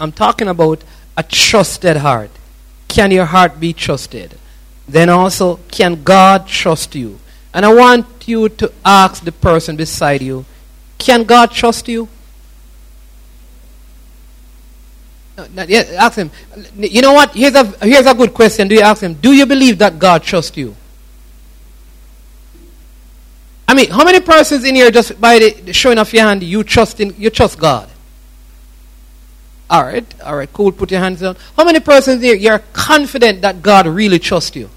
I'm talking about a trusted heart. Can your heart be trusted? Then also, can God trust you? And I want you to ask the person beside you, can God trust you? No, not yet. Ask him, you know what, here's a good question. Do you ask him, do you believe that God trusts you? I mean, how many persons in here, just by the showing of your hand, you trust God? All right, cool, put your hands down. How many persons here, you're confident that God really trusts you?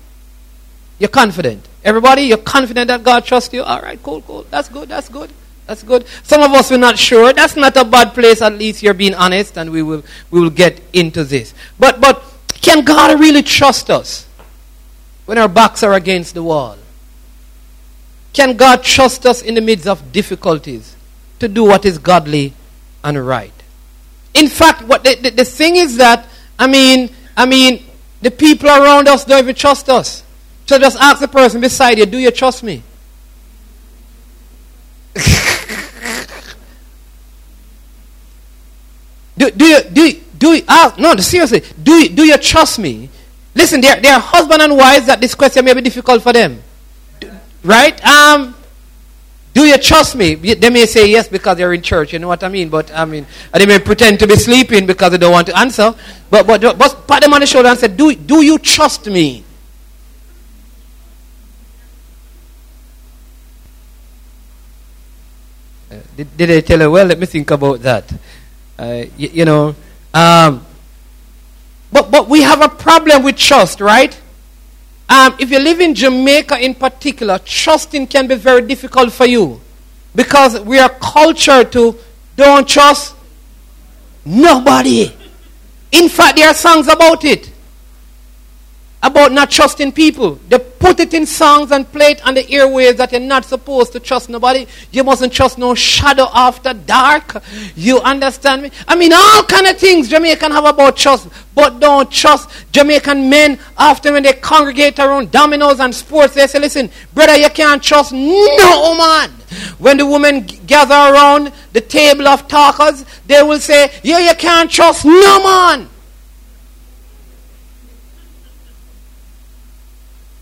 You're confident. Everybody, you're confident that God trusts you? All right, cool. That's good. Some of us are not sure. That's not a bad place. At least you're being honest, and we will get into this. But can God really trust us when our backs are against the wall? Can God trust us in the midst of difficulties to do what is godly and right? In fact, what the thing is that, I mean, the people around us don't even trust us. So just ask the person beside you, do you trust me? do you trust me? Listen, there are husbands and wives that this question may be difficult for them. Right? Do you trust me? They may say yes because they're in church. You know what I mean? But I mean, they may pretend to be sleeping because they don't want to answer. But pat them on the shoulder and say, "Do you trust me?" Did they tell her? Well, let me think about that. But we have a problem with trust, right? If you live in Jamaica in particular, trusting can be very difficult for you because we are cultured to don't trust nobody. In fact, there are songs about it, about not trusting people. They put it in songs and play it on the airwaves that you're not supposed to trust nobody. You mustn't trust no shadow after dark. You understand me? I mean, all kind of things Jamaican have about trust, but don't trust. Jamaican men, after when they congregate around dominoes and sports, they say, listen, brother, you can't trust no man. When the women gather around the table of talkers, they will say, yeah, you can't trust no man.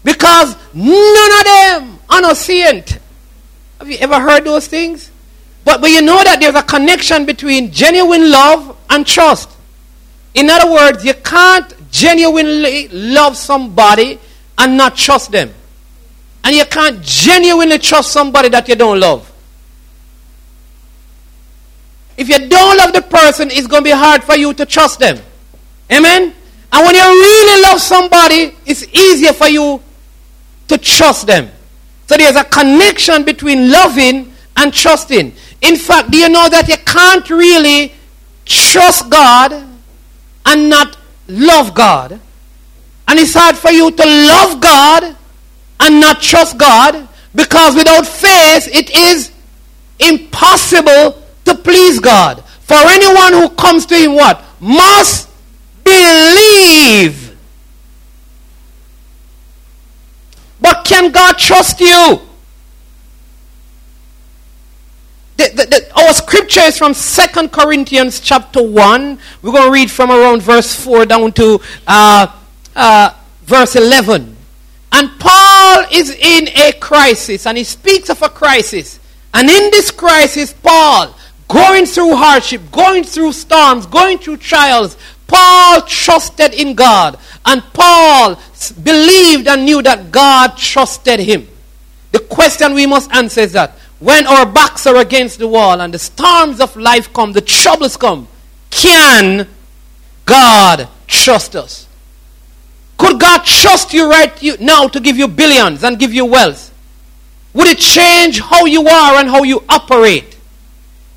Because none of them are innocent. Have you ever heard those things? But you know that there's a connection between genuine love and trust. In other words, you can't genuinely love somebody and not trust them. And you can't genuinely trust somebody that you don't love. If you don't love the person, it's going to be hard for you to trust them. Amen? And when you really love somebody, it's easier for you to trust them. So there's a connection between loving and trusting. In fact, do you know that you can't really trust God and not love God? And it's hard for you to love God and not trust God, because without faith it is impossible to please God. For anyone who comes to him, what? Must believe. But can God trust you? Our scripture is from 2 Corinthians chapter 1. We're going to read from around verse 4 down to verse 11. And Paul is in a crisis, and he speaks of a crisis. And in this crisis, Paul, going through hardship, going through storms, going through trials, Paul trusted in God, and Paul believed and knew that God trusted him. The question we must answer is that when our backs are against the wall and the storms of life come, the troubles come, can God trust us? Could God trust you right now to give you billions and give you wealth? Would it change how you are and how you operate?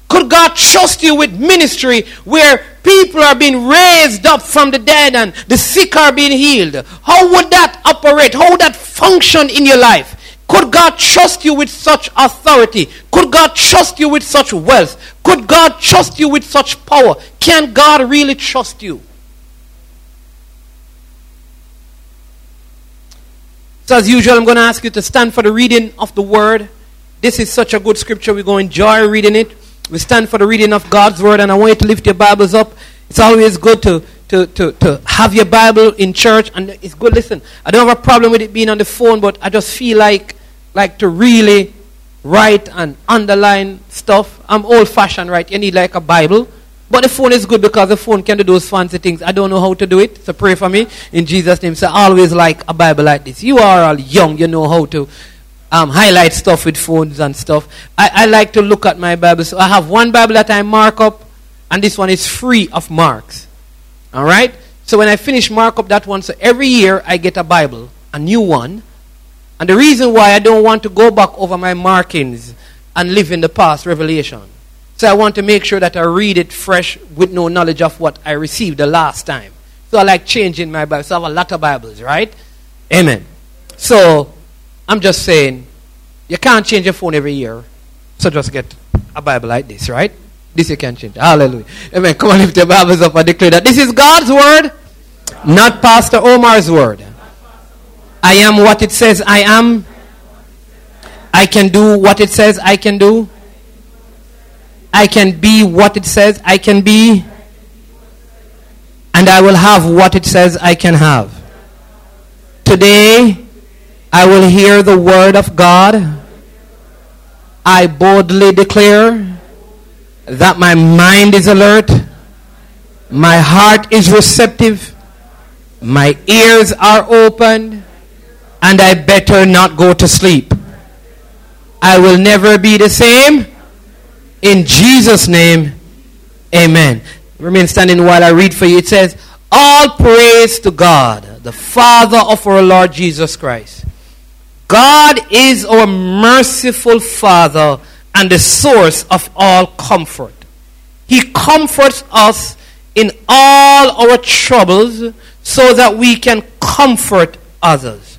Could God trust you with ministry where people are being raised up from the dead and the sick are being healed? How would that operate? How would that function in your life? Could God trust you with such authority? Could God trust you with such wealth? Could God trust you with such power? Can God really trust you? So as usual, I'm going to ask you to stand for the reading of the word. This is such a good scripture. We're going to enjoy reading it. We stand for the reading of God's word, and I want you to lift your Bibles up It's always good to have your Bible in church, and it's good. Listen, I don't have a problem with it being on the phone, but I just feel like to really write and underline stuff. I'm old-fashioned, right? You need like a Bible. But the phone is good because the phone can do those fancy things. I don't know how to do it, so pray for me. In Jesus' name, so I always like a Bible like this. You are all young, you know how to highlight stuff with phones and stuff. I like to look at my Bible. So I have one Bible that I mark up, and this one is free of marks. All right? So when I finish mark up that one, so every year I get a Bible, a new one. And the reason why I don't want to go back over my markings and live in the past revelation. So I want to make sure that I read it fresh with no knowledge of what I received the last time. So I like changing my Bible. So I have a lot of Bibles, right? Amen. So I'm just saying, you can't change your phone every year. So just get a Bible like this, right? This you can change. Hallelujah. Amen. Come on, lift your Bibles up and declare that this is God's word, not Pastor Omar's word. I am what it says I am. I can do what it says I can do. I can be what it says I can be. And I will have what it says I can have. Today, I will hear the word of God. I boldly declare that my mind is alert. My heart is receptive. My ears are opened. And I better not go to sleep. I will never be the same. In Jesus' name, amen. Remain standing while I read for you. It says, all praise to God, the Father of our Lord Jesus Christ. God is our merciful Father and the source of all comfort. He comforts us in all our troubles so that we can comfort others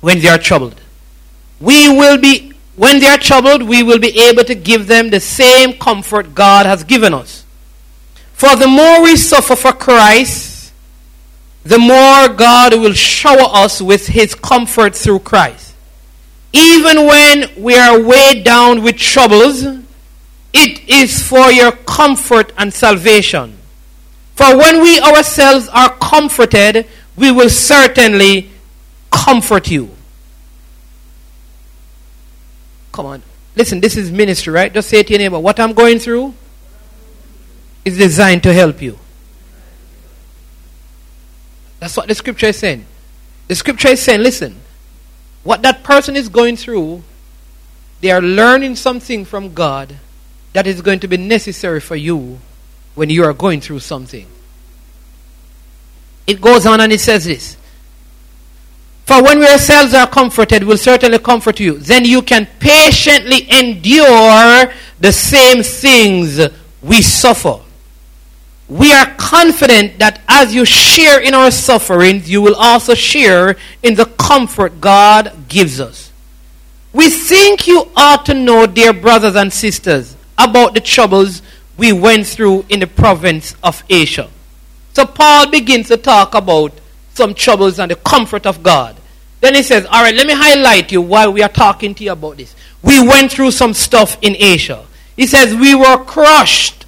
when they are troubled. When they are troubled, we will be able to give them the same comfort God has given us. For the more we suffer for Christ, the more God will shower us with his comfort through Christ. Even when we are weighed down with troubles, it is for your comfort and salvation. For when we ourselves are comforted, we will certainly comfort you. Come on. Listen, this is ministry, right? Just say to your neighbor, what I'm going through is designed to help you. That's what the scripture is saying. The scripture is saying, listen, what that person is going through, they are learning something from God that is going to be necessary for you when you are going through something. It goes on and it says this. For when we ourselves are comforted, we'll certainly comfort you. Then you can patiently endure the same things we suffer. We are confident that as you share in our sufferings, you will also share in the comfort God gives us. We think you ought to know, dear brothers and sisters, about the troubles we went through in the province of Asia. So Paul begins to talk about some troubles and the comfort of God. Then he says, all right, let me highlight you while we are talking to you about this. We went through some stuff in Asia. He says, we were crushed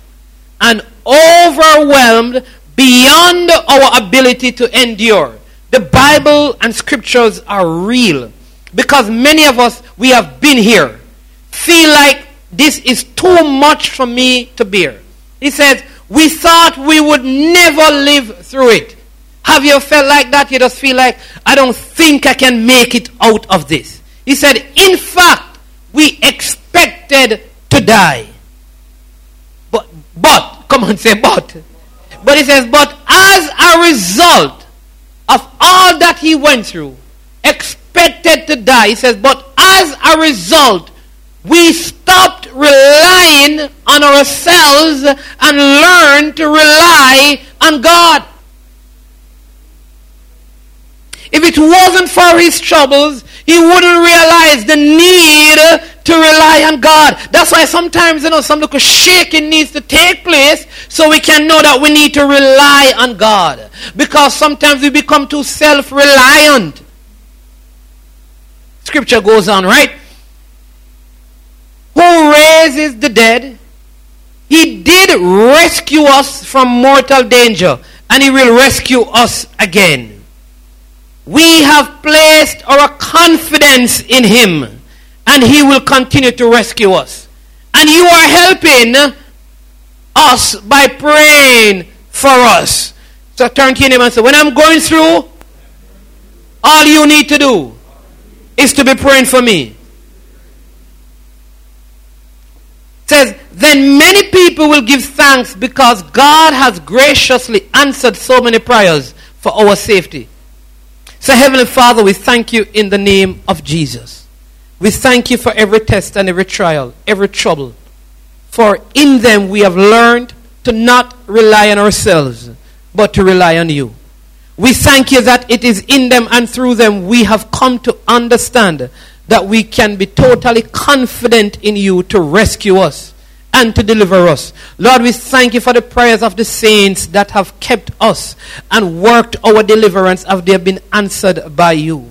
and overwhelmed beyond our ability to endure. The Bible and scriptures are real. Because many of us, we have been here. Feel like this is too much for me to bear. He says, we thought we would never live through it. Have you felt like that? You just feel like, I don't think I can make it out of this. He said, in fact, we expected to die. But, come on, say but. But he says, but as a result of all that he went through, expected to die. He says, but as a result, we stopped relying on ourselves and learned to rely on God. If it wasn't for his troubles, he wouldn't realize the need to rely on God. That's why sometimes, you know, some little shaking needs to take place so we can know that we need to rely on God. Because sometimes we become too self-reliant. Scripture goes on, right? Who raises the dead? He did rescue us from mortal danger, and he will rescue us again. We have placed our confidence in him, and he will continue to rescue us. And you are helping us by praying for us. So turn to your neighbor and say, when I'm going through, all you need to do is to be praying for me. It says, then many people will give thanks because God has graciously answered so many prayers for our safety. So Heavenly Father, we thank you in the name of Jesus. We thank you for every test and every trial, every trouble. For in them we have learned to not rely on ourselves, but to rely on you. We thank you that it is in them and through them we have come to understand that we can be totally confident in you to rescue us and to deliver us. Lord, we thank you for the prayers of the saints that have kept us and worked our deliverance as they have been answered by you.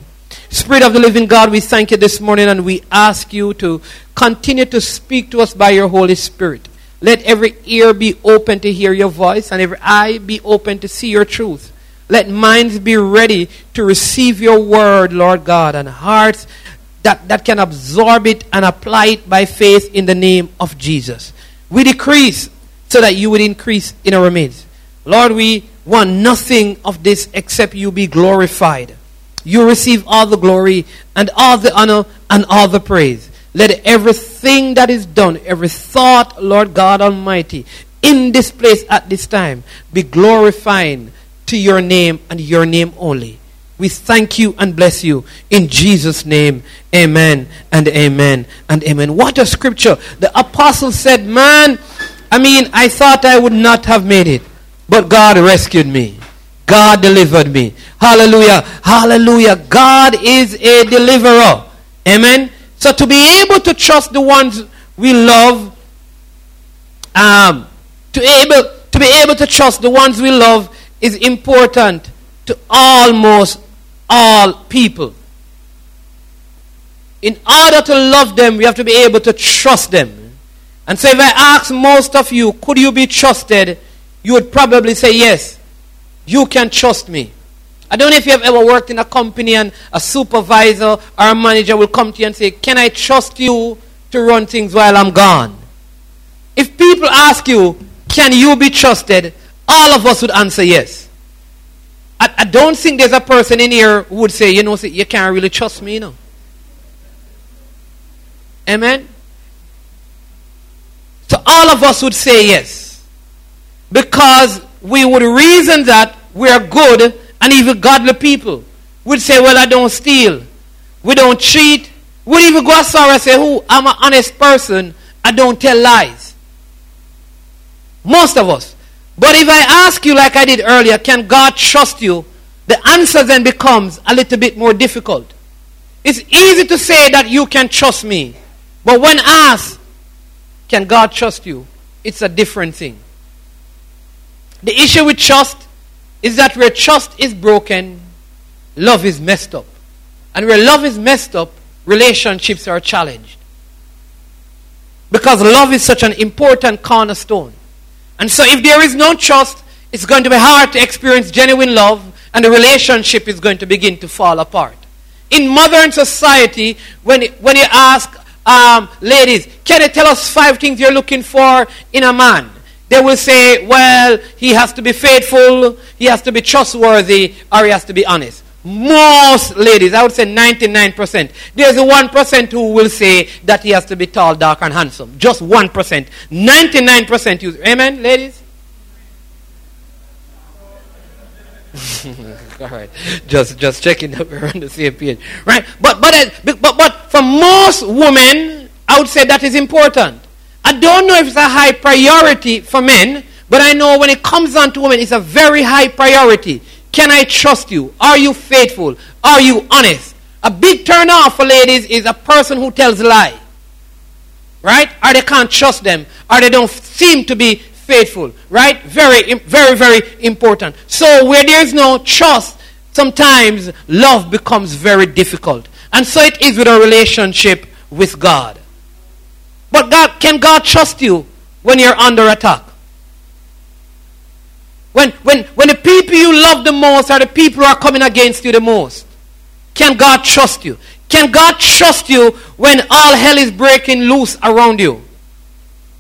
Spirit of the living God, we thank you this morning and we ask you to continue to speak to us by your Holy Spirit. Let every ear be open to hear your voice and every eye be open to see your truth. Let minds be ready to receive your word, Lord God, and hearts that can absorb it and apply it by faith in the name of Jesus. We decrease so that you would increase in our midst. Lord, we want nothing of this except you be glorified. You receive all the glory and all the honor and all the praise. Let everything that is done, every thought, Lord God Almighty, in this place at this time, be glorifying to your name and your name only. We thank you and bless you. In Jesus' name, amen and amen and amen. What a scripture. The apostle said, I thought I would not have made it, but God rescued me. God delivered me. Hallelujah, hallelujah. God is a deliverer. Amen. So to be able to trust the ones we love, is important to almost all people. In order to love them, we have to be able to trust them. And so if I ask most of you, could you be trusted? You would probably say, yes, you can trust me. I don't know if you have ever worked in a company and a supervisor or a manager will come to you and say, can I trust you to run things while I'm gone? If people ask you, can you be trusted? All of us would answer yes. I don't think there's a person in here who would say, you can't really trust me, Amen? So all of us would say yes. Because we would reason that we are good and even godly people. We'd say, I don't steal. We don't cheat. We'd even go as far and say, I'm an honest person. I don't tell lies. Most of us. But if I ask you like I did earlier, can God trust you? The answer then becomes a little bit more difficult. It's easy to say that you can trust me. But when asked, can God trust you? It's a different thing. The issue with trust is that where trust is broken, love is messed up. And where love is messed up, relationships are challenged. Because love is such an important cornerstone. And so if there is no trust, it's going to be hard to experience genuine love and the relationship is going to begin to fall apart. In modern society, when you ask ladies, can you tell us 5 things you're looking for in a man? They will say, he has to be faithful, he has to be trustworthy, or he has to be honest. Most ladies, I would say 99%. There's a 1% who will say that he has to be tall, dark, and handsome. Just 1%. 99% use. Amen, ladies? All right. Just checking that we're on the same page. Right? But for most women, I would say that is important. I don't know if it's a high priority for men, but I know when it comes down to women, it's a very high priority. Can I trust you? Are you faithful? Are you honest? A big turn-off for ladies is a person who tells a lie. Right? Or they can't trust them. Or they don't seem to be faithful. Right? Very, very, very important. So where there is no trust, sometimes love becomes very difficult. And so it is with our relationship with God. But God, can God trust you? when you're under attack. When the people you love the most are the people who are coming against you the most. Can God trust you? Can God trust you when all hell is breaking loose around you?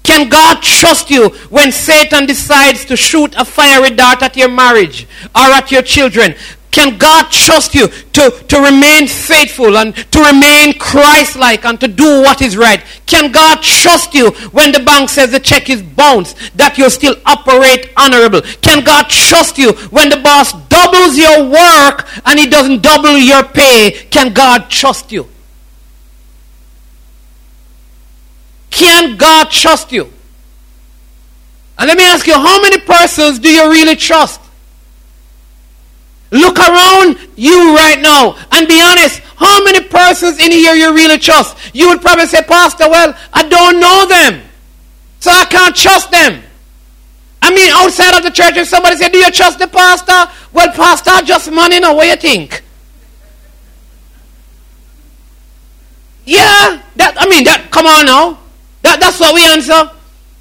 Can God trust you when Satan decides to shoot a fiery dart at your marriage or at your children? Can God trust you to remain faithful and to remain Christ-like and to do what is right? Can God trust you when the bank says the check is bounced, that you still operate honorable? Can God trust you when the boss doubles your work and he doesn't double your pay? Can God trust you? Can God trust you? And let me ask you, how many persons do you really trust? Look around you right now and be honest. How many persons in here you really trust? You would probably say, Pastor, well, I don't know them, so I can't trust them. I mean, outside of the church, if somebody said, do you trust the pastor? Well, pastor, just money now. What do you think? Yeah, come on now. That's what we answer.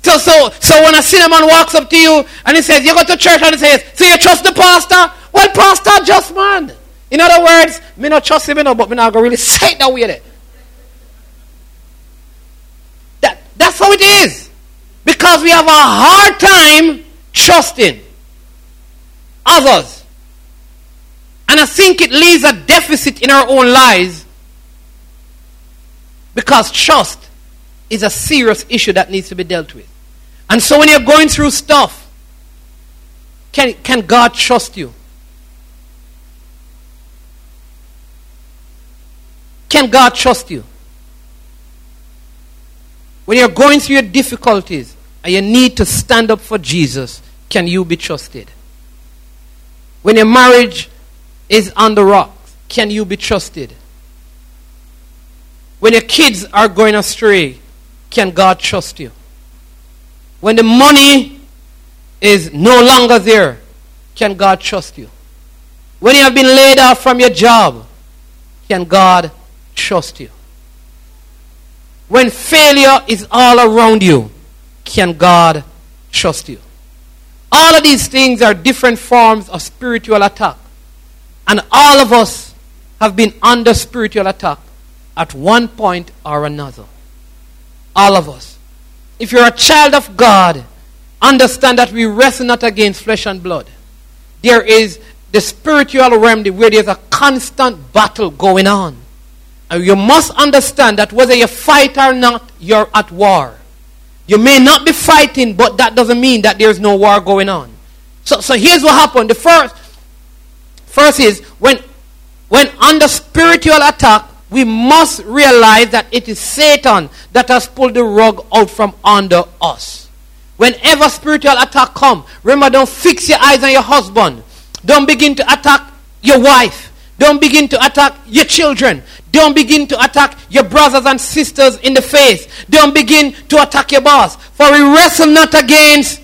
So when a sinner man walks up to you and he says, you go to church, and he says, so you trust the pastor? Well, pastor, just man. In other words, me not trust him, but me not going to really say it that way. That's how it is. Because we have a hard time trusting others. And I think it leaves a deficit in our own lives, because trust is a serious issue that needs to be dealt with. And so when you're going through stuff, can God trust you? Can God trust you? When you're going through your difficulties and you need to stand up for Jesus, can you be trusted? When your marriage is on the rocks, can you be trusted? When your kids are going astray, can God trust you? When the money is no longer there, can God trust you? When you have been laid off from your job, can God trust you? When failure is all around you, can God trust you? All of these things are different forms of spiritual attack. And all of us have been under spiritual attack at one point or another. All of us. If you're a child of God, understand that we wrestle not against flesh and blood. There is the spiritual realm where there's a constant battle going on. And you must understand that whether you fight or not, you're at war. You may not be fighting, but that doesn't mean that there's no war going on. So here's what happened. The first is, when under spiritual attack, we must realize that it is Satan that has pulled the rug out from under us. Whenever spiritual attack comes, remember, don't fix your eyes on your husband. Don't begin to attack your wife. Don't begin to attack your children. Don't begin to attack your brothers and sisters in the faith. Don't begin to attack your boss. For we wrestle not against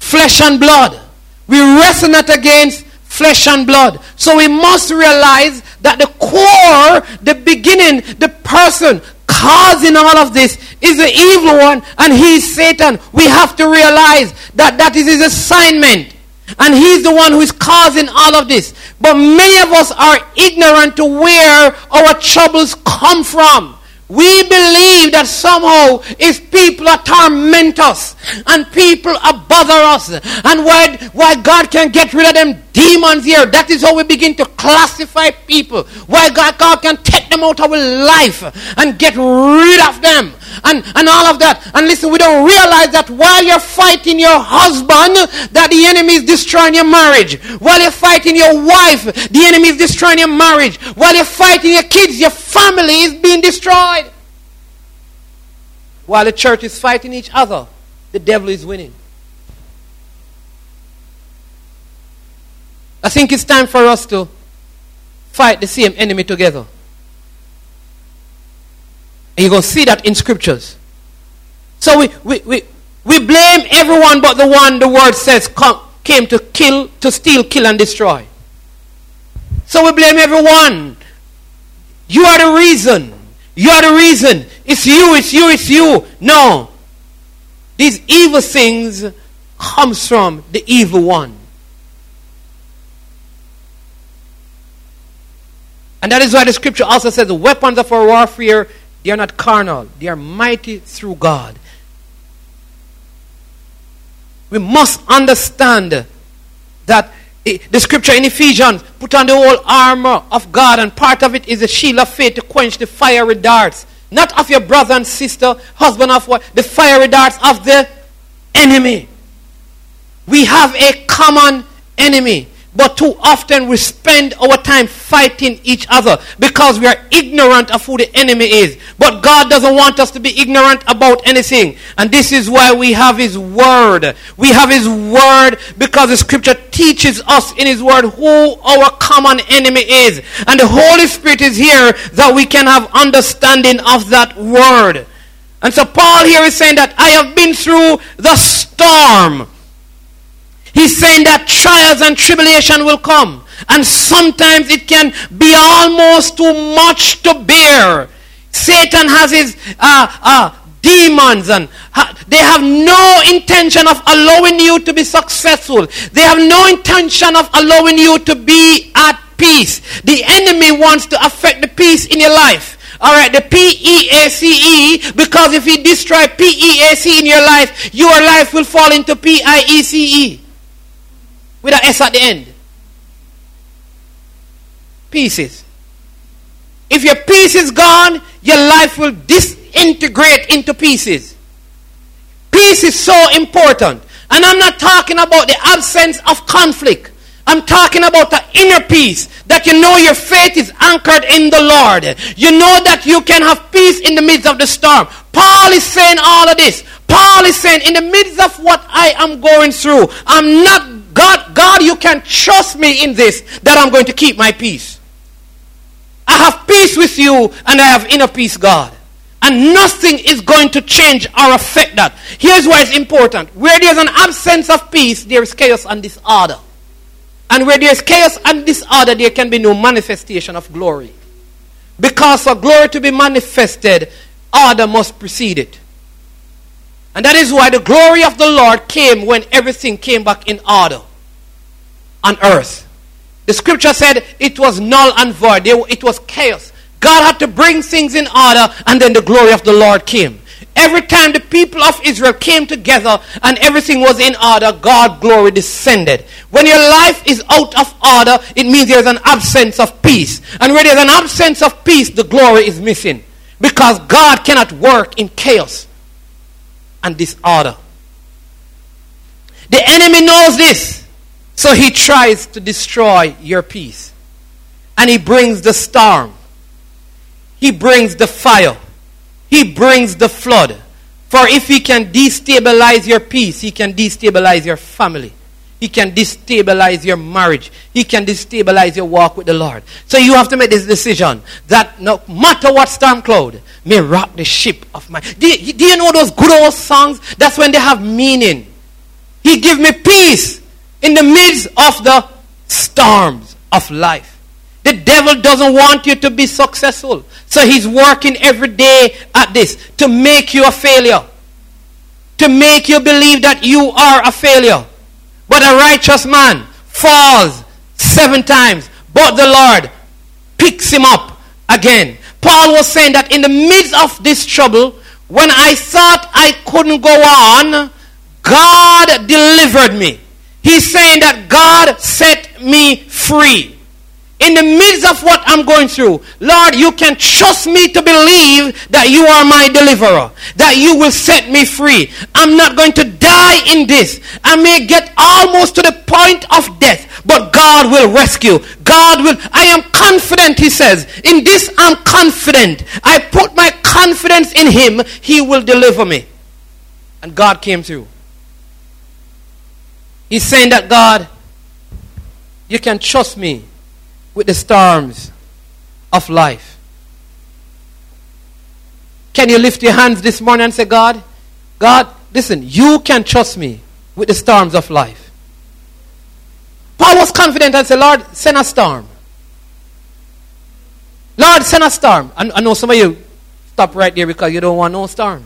flesh and blood. We wrestle not against flesh and blood. So we must realize that the core, the beginning, the person causing all of this is the evil one, and he's Satan. We have to realize that is his assignment, and he's the one who is causing all of this. But many of us are ignorant to where our troubles come from. We believe that somehow if people are torment us and people are bother us, and why God can get rid of them demons here. That is how we begin to classify people. Why God can take them out of our life and get rid of them and all of that. And listen, we don't realize that while you're fighting your husband, that the enemy is destroying your marriage. While you're fighting your wife, the enemy is destroying your marriage. While you're fighting your kids, your family is being destroyed. While the church is fighting each other, the devil is winning. I think it's time for us to fight the same enemy together. And you're going to see that in scriptures. So we blame everyone but the one the word says came to kill, to steal, kill, and destroy. So we blame everyone. You are the reason. You are the reason. It's you. No. These evil things comes from the evil one. And that is why the scripture also says the weapons of our warfare, they are not carnal. They are mighty through God. We must understand that the scripture in Ephesians, put on the whole armor of God, and part of it is the shield of faith to quench the fiery darts. Not of your brother and sister, husband of wife, the fiery darts of the enemy. We have a common enemy. But too often we spend our time fighting each other because we are ignorant of who the enemy is. But God doesn't want us to be ignorant about anything. And this is why we have His Word. We have His Word because the Scripture teaches us in His Word who our common enemy is. And the Holy Spirit is here that we can have understanding of that Word. And so Paul here is saying that I have been through the storm. He's saying that trials and tribulation will come. And sometimes it can be almost too much to bear. Satan has his demons, and they have no intention of allowing you to be successful. They have no intention of allowing you to be at peace. The enemy wants to affect the peace in your life. Alright, the P-E-A-C-E, because if he destroy P-E-A-C in your life will fall into P-I-E-C-E. With an S at the end. Pieces. If your peace is gone, your life will disintegrate into pieces. Peace is so important. And I'm not talking about the absence of conflict. I'm talking about the inner peace, that you know your faith is anchored in the Lord. You know that you can have peace in the midst of the storm. Paul is saying all of this. Paul is saying, in the midst of what I am going through, I'm not God. God, you can trust me in this, that I'm going to keep my peace. I have peace with you, and I have inner peace, God. And nothing is going to change or affect that. Here's why it's important. Where there's an absence of peace, there is chaos and disorder. And where there is chaos and disorder, there can be no manifestation of glory. Because for glory to be manifested, order must precede it. And that is why the glory of the Lord came when everything came back in order on earth. The scripture said it was null and void. It was chaos. God had to bring things in order, and then the glory of the Lord came. Every time the people of Israel came together and everything was in order, God's glory descended. When your life is out of order, it means there's an absence of peace. And where there's an absence of peace, the glory is missing. Because God cannot work in chaos and disorder. The enemy knows this, so he tries to destroy your peace. And he brings the storm. He brings the fire. He brings the flood. For if he can destabilize your peace, he can destabilize your family. He can destabilize your marriage. He can destabilize your walk with the Lord. So you have to make this decision that no matter what storm cloud may rock the ship of my... Do you know those good old songs? That's when they have meaning. He give me peace in the midst of the storms of life. The devil doesn't want you to be successful. So he's working every day at this to make you a failure. To make you believe that you are a failure. But a righteous man falls 7 times. But the Lord picks him up again. Paul was saying that in the midst of this trouble, when I thought I couldn't go on, God delivered me. He's saying that God set me free. In the midst of what I'm going through, Lord, you can trust me to believe that you are my deliverer, that you will set me free. I'm not going to die in this. I may get almost to the point of death, but God will rescue. God will. I am confident, he says. In this I'm confident. I put my confidence in him. He will deliver me. And God came through. He's saying that, God, you can trust me with the storms of life. Can you lift your hands this morning and say, God, listen, you can trust me with the storms of life. Paul was confident and said, Lord, send a storm. Lord, send a storm. I know some of you stop right there because you don't want no storm.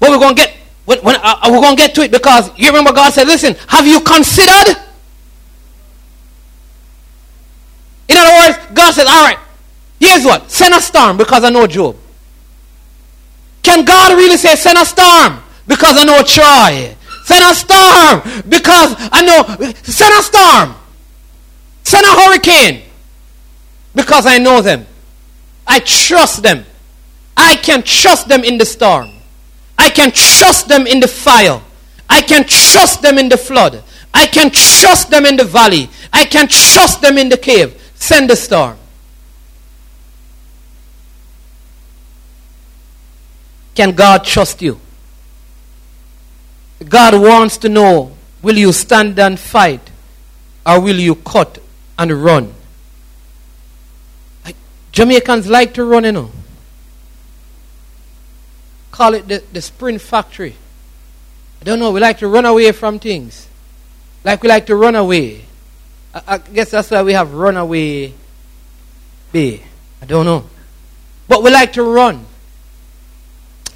But we're going to get we're going to get to it, because you remember God said, listen, have you considered? In other words, God said, all right, here's what. Send a storm because I know Job. Can God really say, send a storm because I know Troy? Send a storm because I know... Send a storm. Send a hurricane because I know them. I trust them. I can trust them in the storm. I can trust them in the fire. I can trust them in the flood. I can trust them in the valley. I can trust them in the cave. Send the storm. Can God trust you? God wants to know, will you stand and fight, or will you cut and run? Jamaicans like to run, you know. Call it the sprint factory. I don't know, we like to run away from things. Like we like to run away. I guess that's why we have runaway bay. I don't know. But we like to run.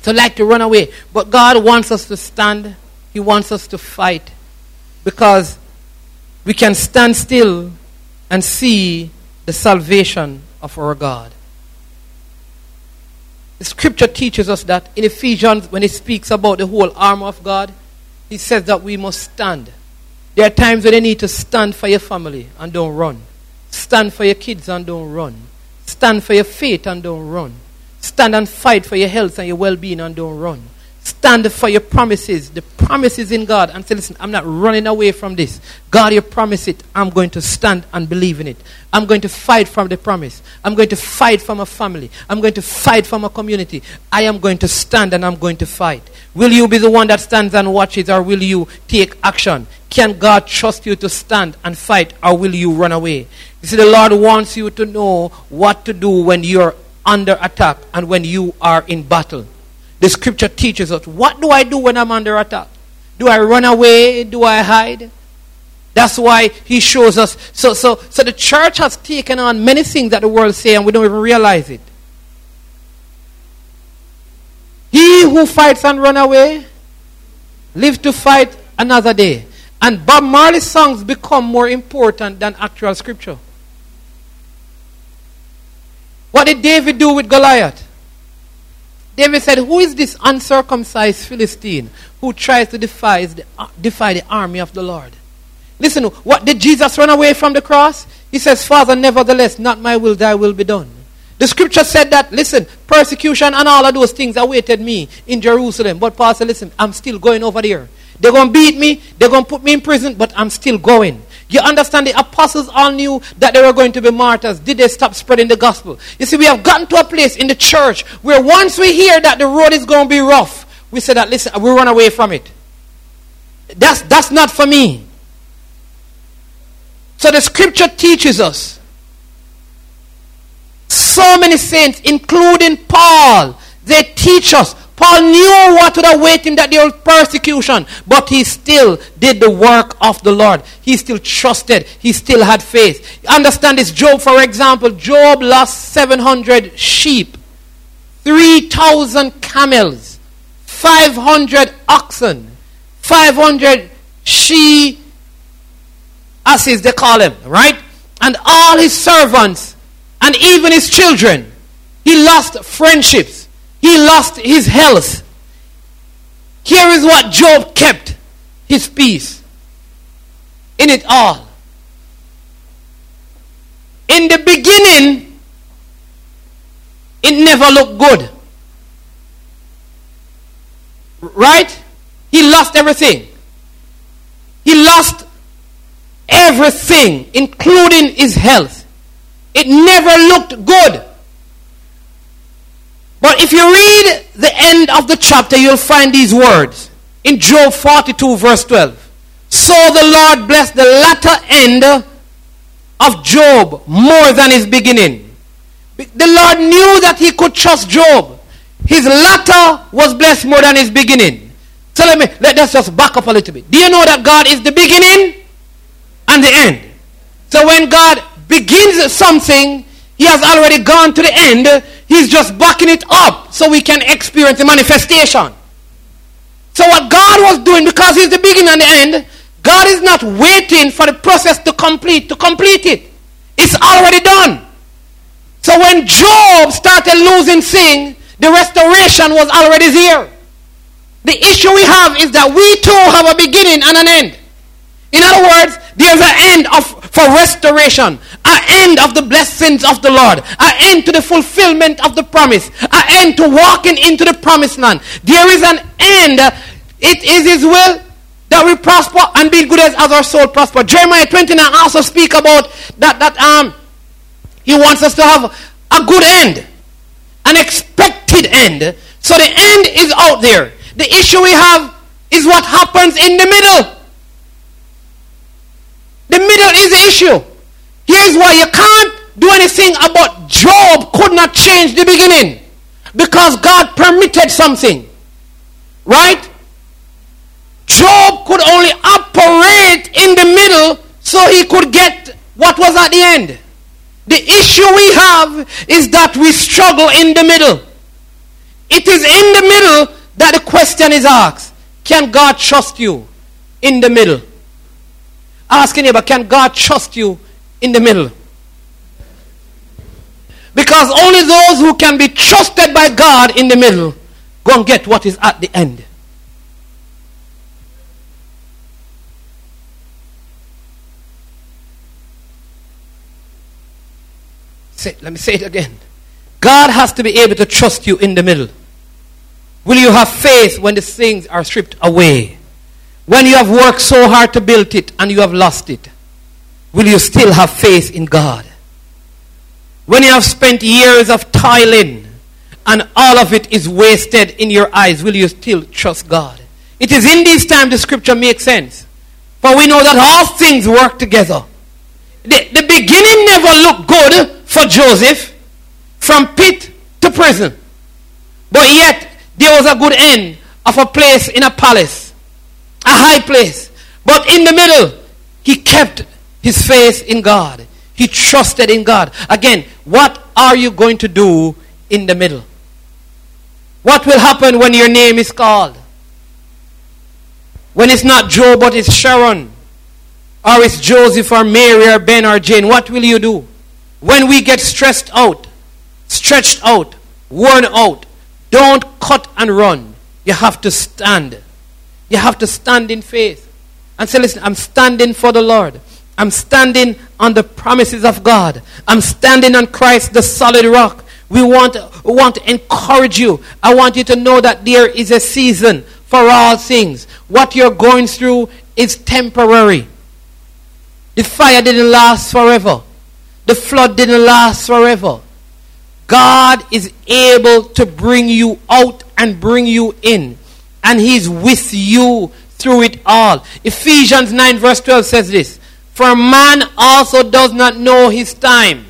So like to run away. But God wants us to stand. He wants us to fight. Because we can stand still and see the salvation of our God. The scripture teaches us that in Ephesians, when it speaks about the whole armor of God, he says that we must stand. There are times when you need to stand for your family and don't run. Stand for your kids and don't run. Stand for your faith and don't run. Stand and fight for your health and your well-being and don't run. Stand for your promises, the promises in God, and say, listen, I'm not running away from this. God, you promise it. I'm going to stand and believe in it. I'm going to fight for the promise. I'm going to fight for my family. I'm going to fight for my community. I am going to stand and I'm going to fight. Will you be the one that stands and watches, or will you take action? Can God trust you to stand and fight, or will you run away? You see, the Lord wants you to know what to do when you're under attack and when you are in battle. The scripture teaches us, what do I do when I'm under attack? Do I run away? Do I hide? That's why he shows us. So the church has taken on many things that the world say, and we don't even realize it. He who fights and run away lives to fight another day. And Bob Marley's songs become more important than actual scripture. What did David do with Goliath? David said, who is this uncircumcised Philistine who tries to defy the army of the Lord? Listen, what did Jesus run away from the cross? He says, Father, nevertheless, not my will, thy will be done. The scripture said that, listen, persecution and all of those things awaited me in Jerusalem. But Paul said, listen, I'm still going over there. They're going to beat me, they're going to put me in prison, but I'm still going. You understand, the apostles all knew that they were going to be martyrs. Did they stop spreading the gospel? You see, we have gotten to a place in the church where once we hear that the road is going to be rough, we say that, listen, we run away from it. That's not for me. So the scripture teaches us. So many saints, including Paul, they teach us. Paul knew what would await him, that there was persecution. But he still did the work of the Lord. He still trusted. He still had faith. Understand this. Job, for example. Job lost 700 sheep, 3,000 camels, 500 oxen, 500 she-asses, they call them, right? And all his servants and even his children. He lost friendships. He lost his health. Here is what Job kept. His peace. In it all. In the beginning, it never looked good. Right? He lost everything. He lost everything, including his health. It never looked good. But if you read the end of the chapter, you'll find these words. In Job 42 verse 12. So the Lord blessed the latter end of Job more than his beginning. The Lord knew that he could trust Job. His latter was blessed more than his beginning. So let us just back up a little bit. Do you know that God is the beginning and the end? So when God begins something, he has already gone to the end. He's just backing it up so we can experience the manifestation. So what God was doing, because he's the beginning and the end, God is not waiting for the process to complete it. It's already done. So when Job started losing things, the restoration was already there. The issue we have is that we too have a beginning and an end. In other words, there's an end for restoration, an end of the blessings of the Lord, an end to the fulfillment of the promise, an end to walking into the promised land. There is an end. It is his will that we prosper and be good as our soul prosper. Jeremiah 29 also speak about that he wants us to have a good end, an expected end. So the end is out there. The issue we have is what happens in the middle. The middle is the issue. Here's why you can't do anything about Job could not change the beginning, because God permitted something. Right? Job could only operate in the middle so he could get what was at the end. The issue we have is that we struggle in the middle. It is in the middle that the question is asked, can God trust you in the middle? Ask your neighbor, can God trust you in the middle? Because only those who can be trusted by God in the middle go and get what is at the end. Let me say it again. God has to be able to trust you in the middle. Will you have faith when these things are stripped away? When you have worked so hard to build it and you have lost it, will you still have faith in God? When you have spent years of toiling and all of it is wasted in your eyes, will you still trust God? It is in these times the scripture makes sense. For we know that all things work together. The beginning never looked good for Joseph, from pit to prison. But yet, there was a good end of a place in a palace, a high place. But in the middle, he kept his faith in God. He trusted in God. Again, what are you going to do in the middle? What will happen when your name is called? When it's not Job, but it's Sharon, or it's Joseph, or Mary, or Ben, or Jane. What will you do? When we get stressed out, stretched out, worn out, don't cut and run. You have to stand. You have to stand in faith. And say, listen, I'm standing for the Lord. I'm standing on the promises of God. I'm standing on Christ, the solid rock. We want to encourage you. I want you to know that there is a season for all things. What you're going through is temporary. The fire didn't last forever. The flood didn't last forever. God is able to bring you out and bring you in. And he's with you through it all. Ephesians 9 verse 12 says this. For man also does not know his time.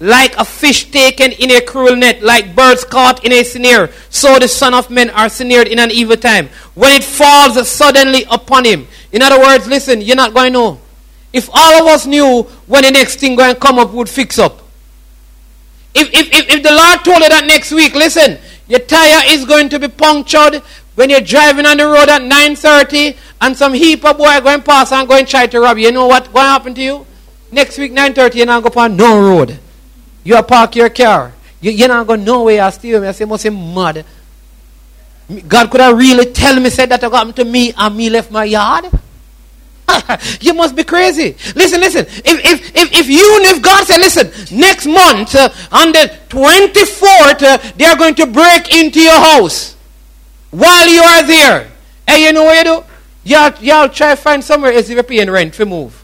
Like a fish taken in a cruel net, like birds caught in a snare, so the son of men are snared in an evil time, when it falls suddenly upon him. In other words, listen, you're not going to know. If all of us knew when the next thing going to come up would fix up. If the Lord told you that next week, listen, your tire is going to be punctured when you're driving on the road at 9:30 and some heap of boy are going past and going to try to rob you. You know what's going to happen to you? Next week, 9:30, you're not going to go on no road. You'll park your car. You're not going nowhere. I steal me. I say, must be mad. God could have really tell me, said that happened to me and me left my yard? You must be crazy. Listen. If God said, listen, next month on the 24th, they are going to break into your house while you are there. And you know what you do? Y'all try to find somewhere else if you're paying rent to move.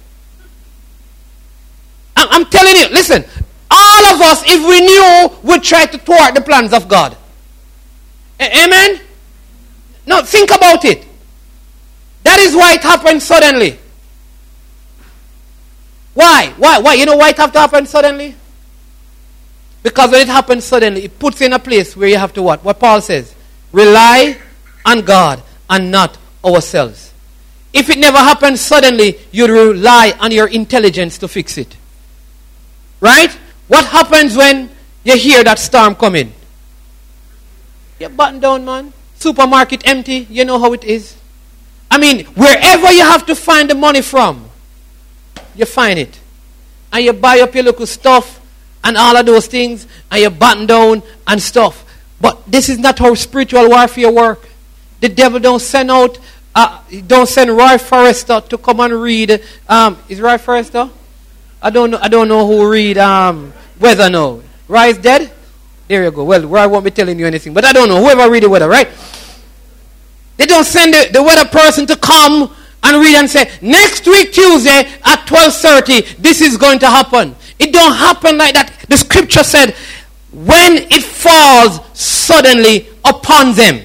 I'm telling you, listen, all of us, if we knew, would try to thwart the plans of God. Amen? Now think about it. That is why it happened suddenly. Why? You know why it have to happen suddenly? Because when it happens suddenly, it puts you in a place where you have to what? What Paul says. Rely on God and not ourselves. If it never happens suddenly, you rely on your intelligence to fix it. Right? What happens when you hear that storm coming? You button down, man. Supermarket empty, you know how it is. I mean, wherever you have to find the money from, you find it. And you buy up your local stuff and all of those things, and you batten down and stuff. But this is not how spiritual warfare works. The devil don't send Roy Forrester to come and read. Is Roy Forrester? I don't know who read Weather now. Roy is dead? There you go. Well, Roy won't be telling you anything, but I don't know. Whoever read the weather, right? They don't send the weather person to come and read and say, next week Tuesday at 12:30, this is going to happen. It don't happen like that. The scripture said, when it falls suddenly upon them.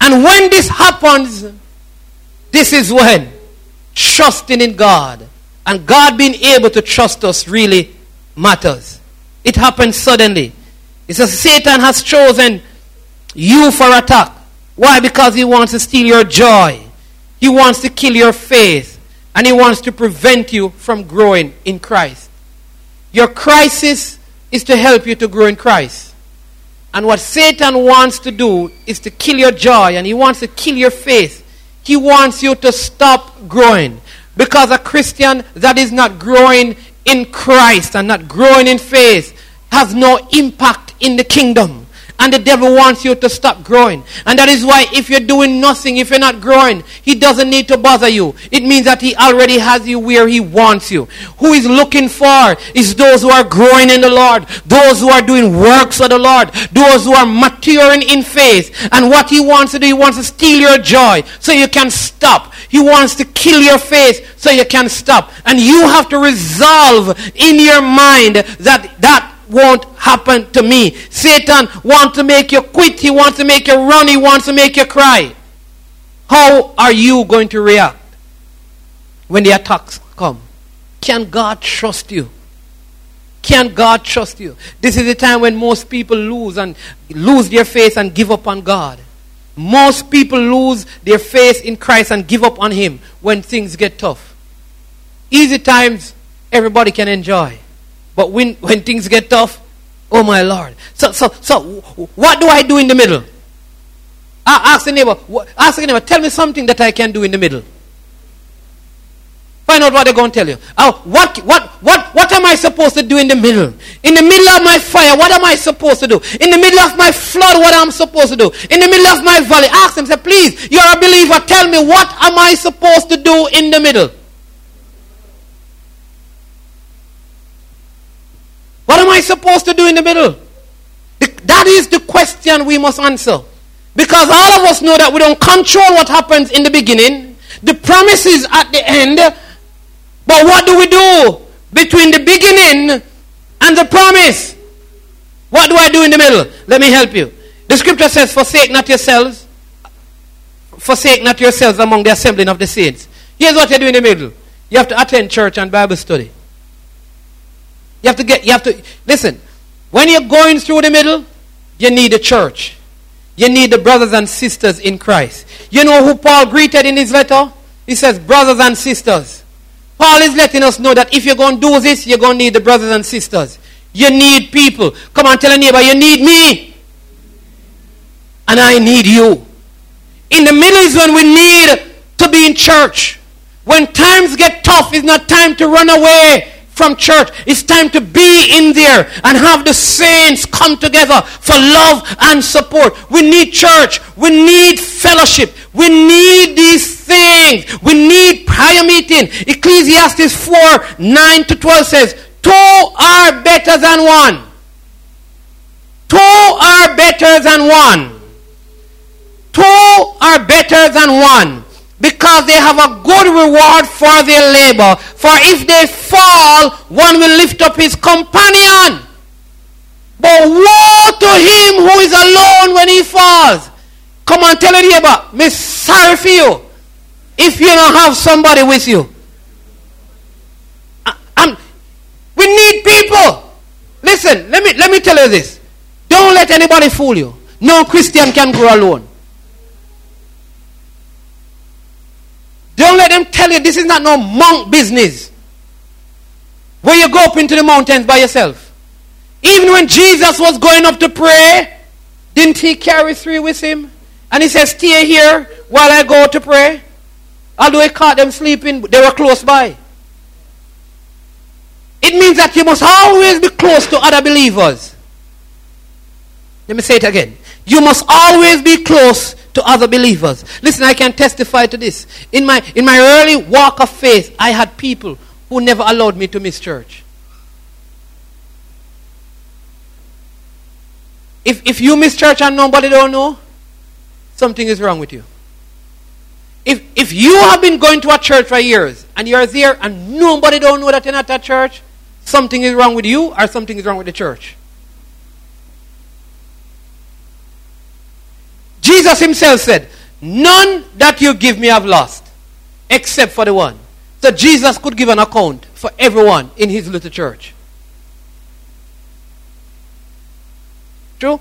And when this happens, this is when trusting in God and God being able to trust us really matters. It happens suddenly. It says Satan has chosen you for attack. Why? Because he wants to steal your joy. He wants to kill your faith. And he wants to prevent you from growing in Christ. Your crisis is to help you to grow in Christ. And what Satan wants to do is to kill your joy. And he wants to kill your faith. He wants you to stop growing. Because a Christian that is not growing in Christ and not growing in faith has no impact in the kingdom. And the devil wants you to stop growing. And that is why if you're doing nothing, if you're not growing, he doesn't need to bother you. It means that he already has you where he wants you. Who he's looking for is those who are growing in the Lord, those who are doing works of the Lord, those who are maturing in faith. And what he wants to do, he wants to steal your joy so you can stop. He wants to kill your faith so you can stop. And you have to resolve in your mind that won't happen to me. Satan wants to make you quit. He wants to make you run. He wants to make you cry. How are you going to react when the attacks come? Can God trust you? Can God trust you? This is the time when most people lose their faith and give up on God. Most people lose their faith in Christ and give up on Him when things get tough. Easy times, everybody can enjoy. But when things get tough, oh my Lord. So what do I do in the middle? Ask the neighbor, tell me something that I can do in the middle. Find out what they're going to tell you. What am I supposed to do in the middle? In the middle of my fire, what am I supposed to do? In the middle of my flood, what am I supposed to do? In the middle of my valley, ask them, say, please, you're a believer, tell me what am I supposed to do in the middle? What am I supposed to do in the middle? That is the question we must answer. Because all of us know that we don't control what happens in the beginning. The promise is at the end. But what do we do between the beginning and the promise? What do I do in the middle? Let me help you. The scripture says, forsake not yourselves among the assembling of the saints. Here's what you do in the middle. You have to attend church and Bible study. Listen, when you're going through the middle, you need a church. You need the brothers and sisters in Christ. You know who Paul greeted in his letter? He says, brothers and sisters. Paul is letting us know that if you're going to do this, you're going to need the brothers and sisters. You need people. Come on, tell a neighbor, you need me. And I need you. In the middle is when we need to be in church. When times get tough, it's not time to run away from church. It's time to be in there and have the saints come together for love and support. We need church. We need fellowship. We need these things. We need prayer meeting. Ecclesiastes 4:9-12 says, two are better than one. Two are better than one. Two are better than one. Because they have a good reward for their labor. For if they fall, one will lift up his companion. But woe to him who is alone when he falls. Come on, tell it neighbor, me sorry for you if you don't have somebody with you. We need people. Listen, let me tell you this. Don't let anybody fool you. No Christian can grow alone. Don't let them tell you this is not no monk business where you go up into the mountains by yourself. Even when Jesus was going up to pray, Didn't he carry three with him? And he says, stay here while I go to pray. Although he caught them sleeping, they were close by. It means that you must always be close to other believers. Let me say it again. You must always be close to other believers. Listen, I can testify to this. In my early walk of faith, I had people who never allowed me to miss church. If you miss church and nobody don't know, something is wrong with you. If you have been going to a church for years and you're there and nobody don't know that you're not at church, something is wrong with you or something is wrong with the church. Jesus himself said, none that you give me have lost, except for the one. So Jesus could give an account for everyone in his little church. True?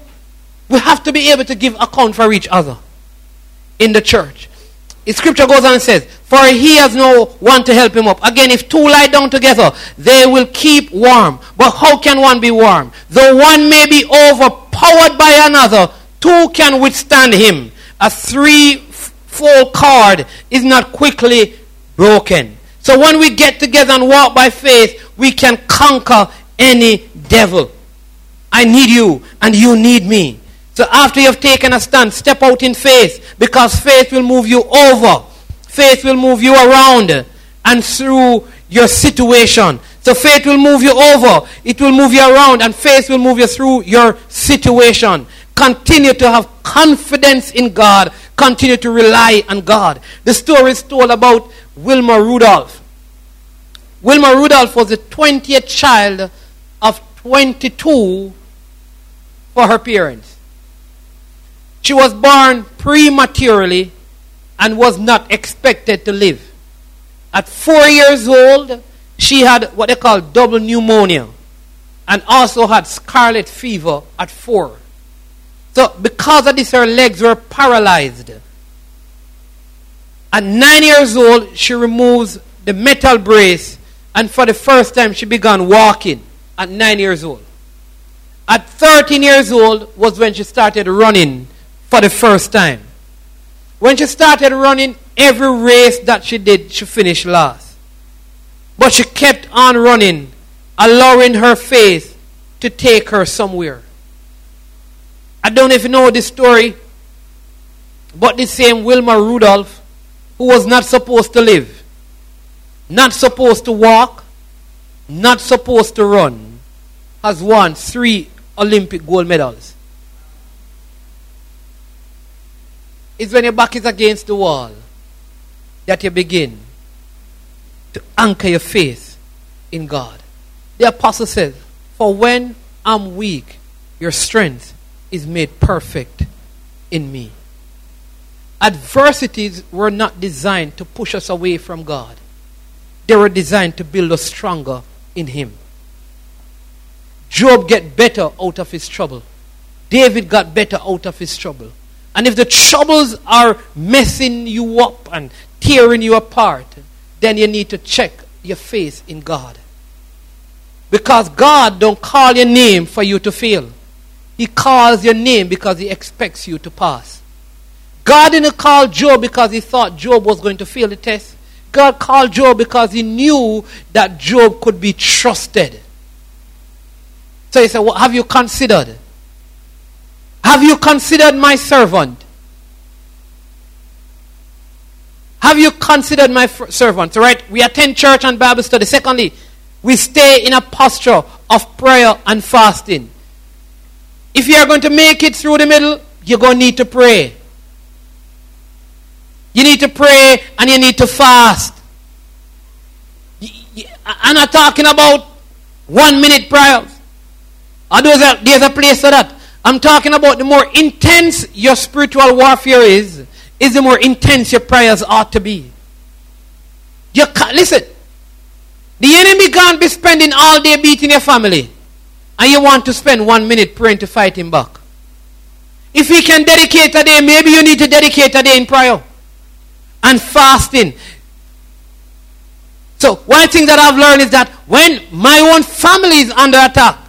We have to be able to give account for each other in the church. The scripture goes on and says, for he has no one to help him up. Again, if two lie down together, they will keep warm. But how can one be warm? Though one may be overpowered by another, two can withstand him. A three-fold cord is not quickly broken. So when we get together and walk by faith, we can conquer any devil. I need you and you need me. So after you've taken a stand, step out in faith, because faith will move you over. Faith will move you around and through your situation. So faith will move you over. It will move you around, and faith will move you through your situation. Continue to have confidence in God. Continue to rely on God. The story is told about Wilma Rudolph. Wilma Rudolph was the 20th child of 22 for her parents. She was born prematurely and was not expected to live. At 4 years old, she had what they call double pneumonia and also had scarlet fever at 4. So because of this, her legs were paralyzed. At 9 years old, she removes the metal brace, and for the first time she began walking at 9 years old. At 13 years old was when she started running for the first time. When she started running, every race that she did, she finished last. But she kept on running, allowing her faith to take her somewhere. I don't know if you know this story, but the same Wilma Rudolph, who was not supposed to live, not supposed to walk, not supposed to run, has won 3 Olympic gold medals. It's when your back is against the wall that you begin to anchor your faith in God. The apostle said, for when I'm weak, your strength is made perfect in me. Adversities were not designed to push us away from God. They were designed to build us stronger in him. Job got better out of his trouble. David got better out of his trouble. And if the troubles are messing you up and tearing you apart, then you need to check your faith in God. Because God don't call your name for you to fail. He calls your name because he expects you to pass. God didn't call Job because he thought Job was going to fail the test. God called Job because he knew that Job could be trusted. So he said, well, have you considered? Have you considered my servant? Have you considered my servant? So, right, we attend church and Bible study. Secondly, we stay in a posture of prayer and fasting. If you are going to make it through the middle, you're going to need to pray. You need to pray and you need to fast. I'm not talking about 1 minute prayers. Although there's a place for that. I'm talking about the more intense your spiritual warfare is the more intense your prayers ought to be. Listen, the enemy can't be spending all day beating your family, and you want to spend 1 minute praying to fight him back. If he can dedicate a day, maybe you need to dedicate a day in prayer and fasting. So one thing that I've learned is that when my own family is under attack,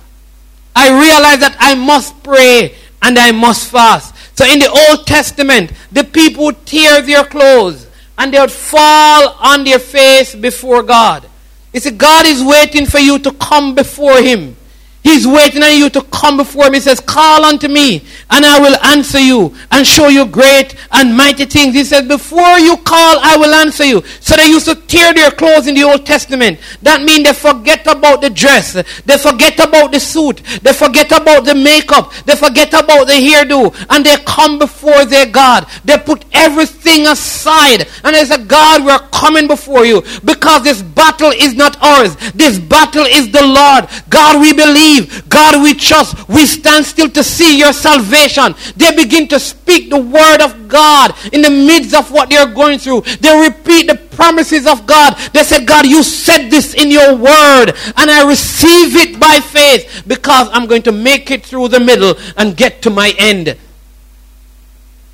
I realize that I must pray and I must fast. So in the Old Testament, the people would tear their clothes and they would fall on their face before God. You see, God is waiting for you to come before Him. He's waiting on you to come before Him. He says, call unto me and I will answer you and show you great and mighty things. He says, before you call, I will answer you. So they used to tear their clothes in the Old Testament. That means they forget about the dress. They forget about the suit. They forget about the makeup. They forget about the hairdo. And they come before their God. They put everything aside. And they say, God, we're coming before you because this battle is not ours. This battle is the Lord. God, we believe. God, we trust. We stand still to see your salvation. They begin to speak the word of God in the midst of what they are going through. They repeat the promises of God. They say, God, you said this in your word, and I receive it by faith because I'm going to make it through the middle and get to my end.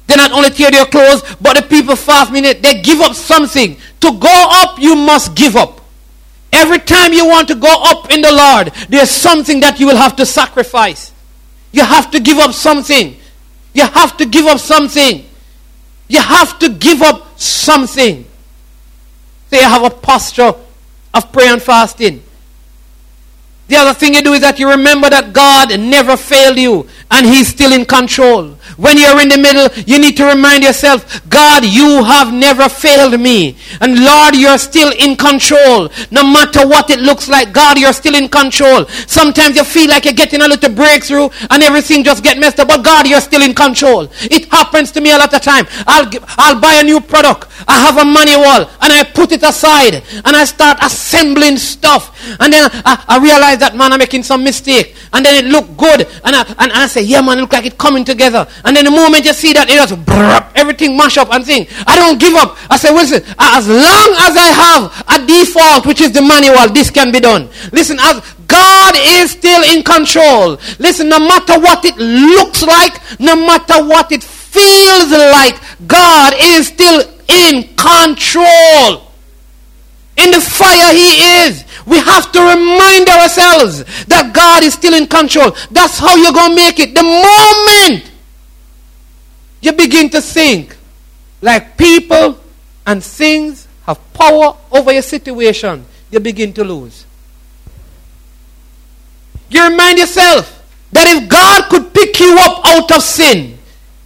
They not only tear their clothes, but the people fast, meaning they give up something. To go up, you must give up. Every time you want to go up in the Lord, there's something that you will have to sacrifice. You have to give up something. You have to give up something. You have to give up something. So you have a posture of prayer and fasting. The other thing you do is that you remember that God never failed you and He's still in control. When you're in the middle, you need to remind yourself, God, you have never failed me. And Lord, you're still in control. No matter what it looks like, God, you're still in control. Sometimes you feel like you're getting a little breakthrough and everything just gets messed up. But God, you're still in control. It happens to me a lot of time. I'll buy a new product. I have a money wall and I put it aside and I start assembling stuff. And then I realize that, man, I'm making some mistake, and then it looked good, and I say, yeah, man, it look like it's coming together. And then the moment you see that, it just everything mash up and thing. I don't give up. I say, listen, as long as I have a default, which is the manual, this can be done. Listen, as God is still in control. Listen, no matter what it looks like, no matter what it feels like, God is still in control. In the fire He is. We have to remind ourselves that God is still in control. That's how you're going to make it. The moment you begin to think like people and things have power over your situation, you begin to lose. You remind yourself that if God could pick you up out of sin,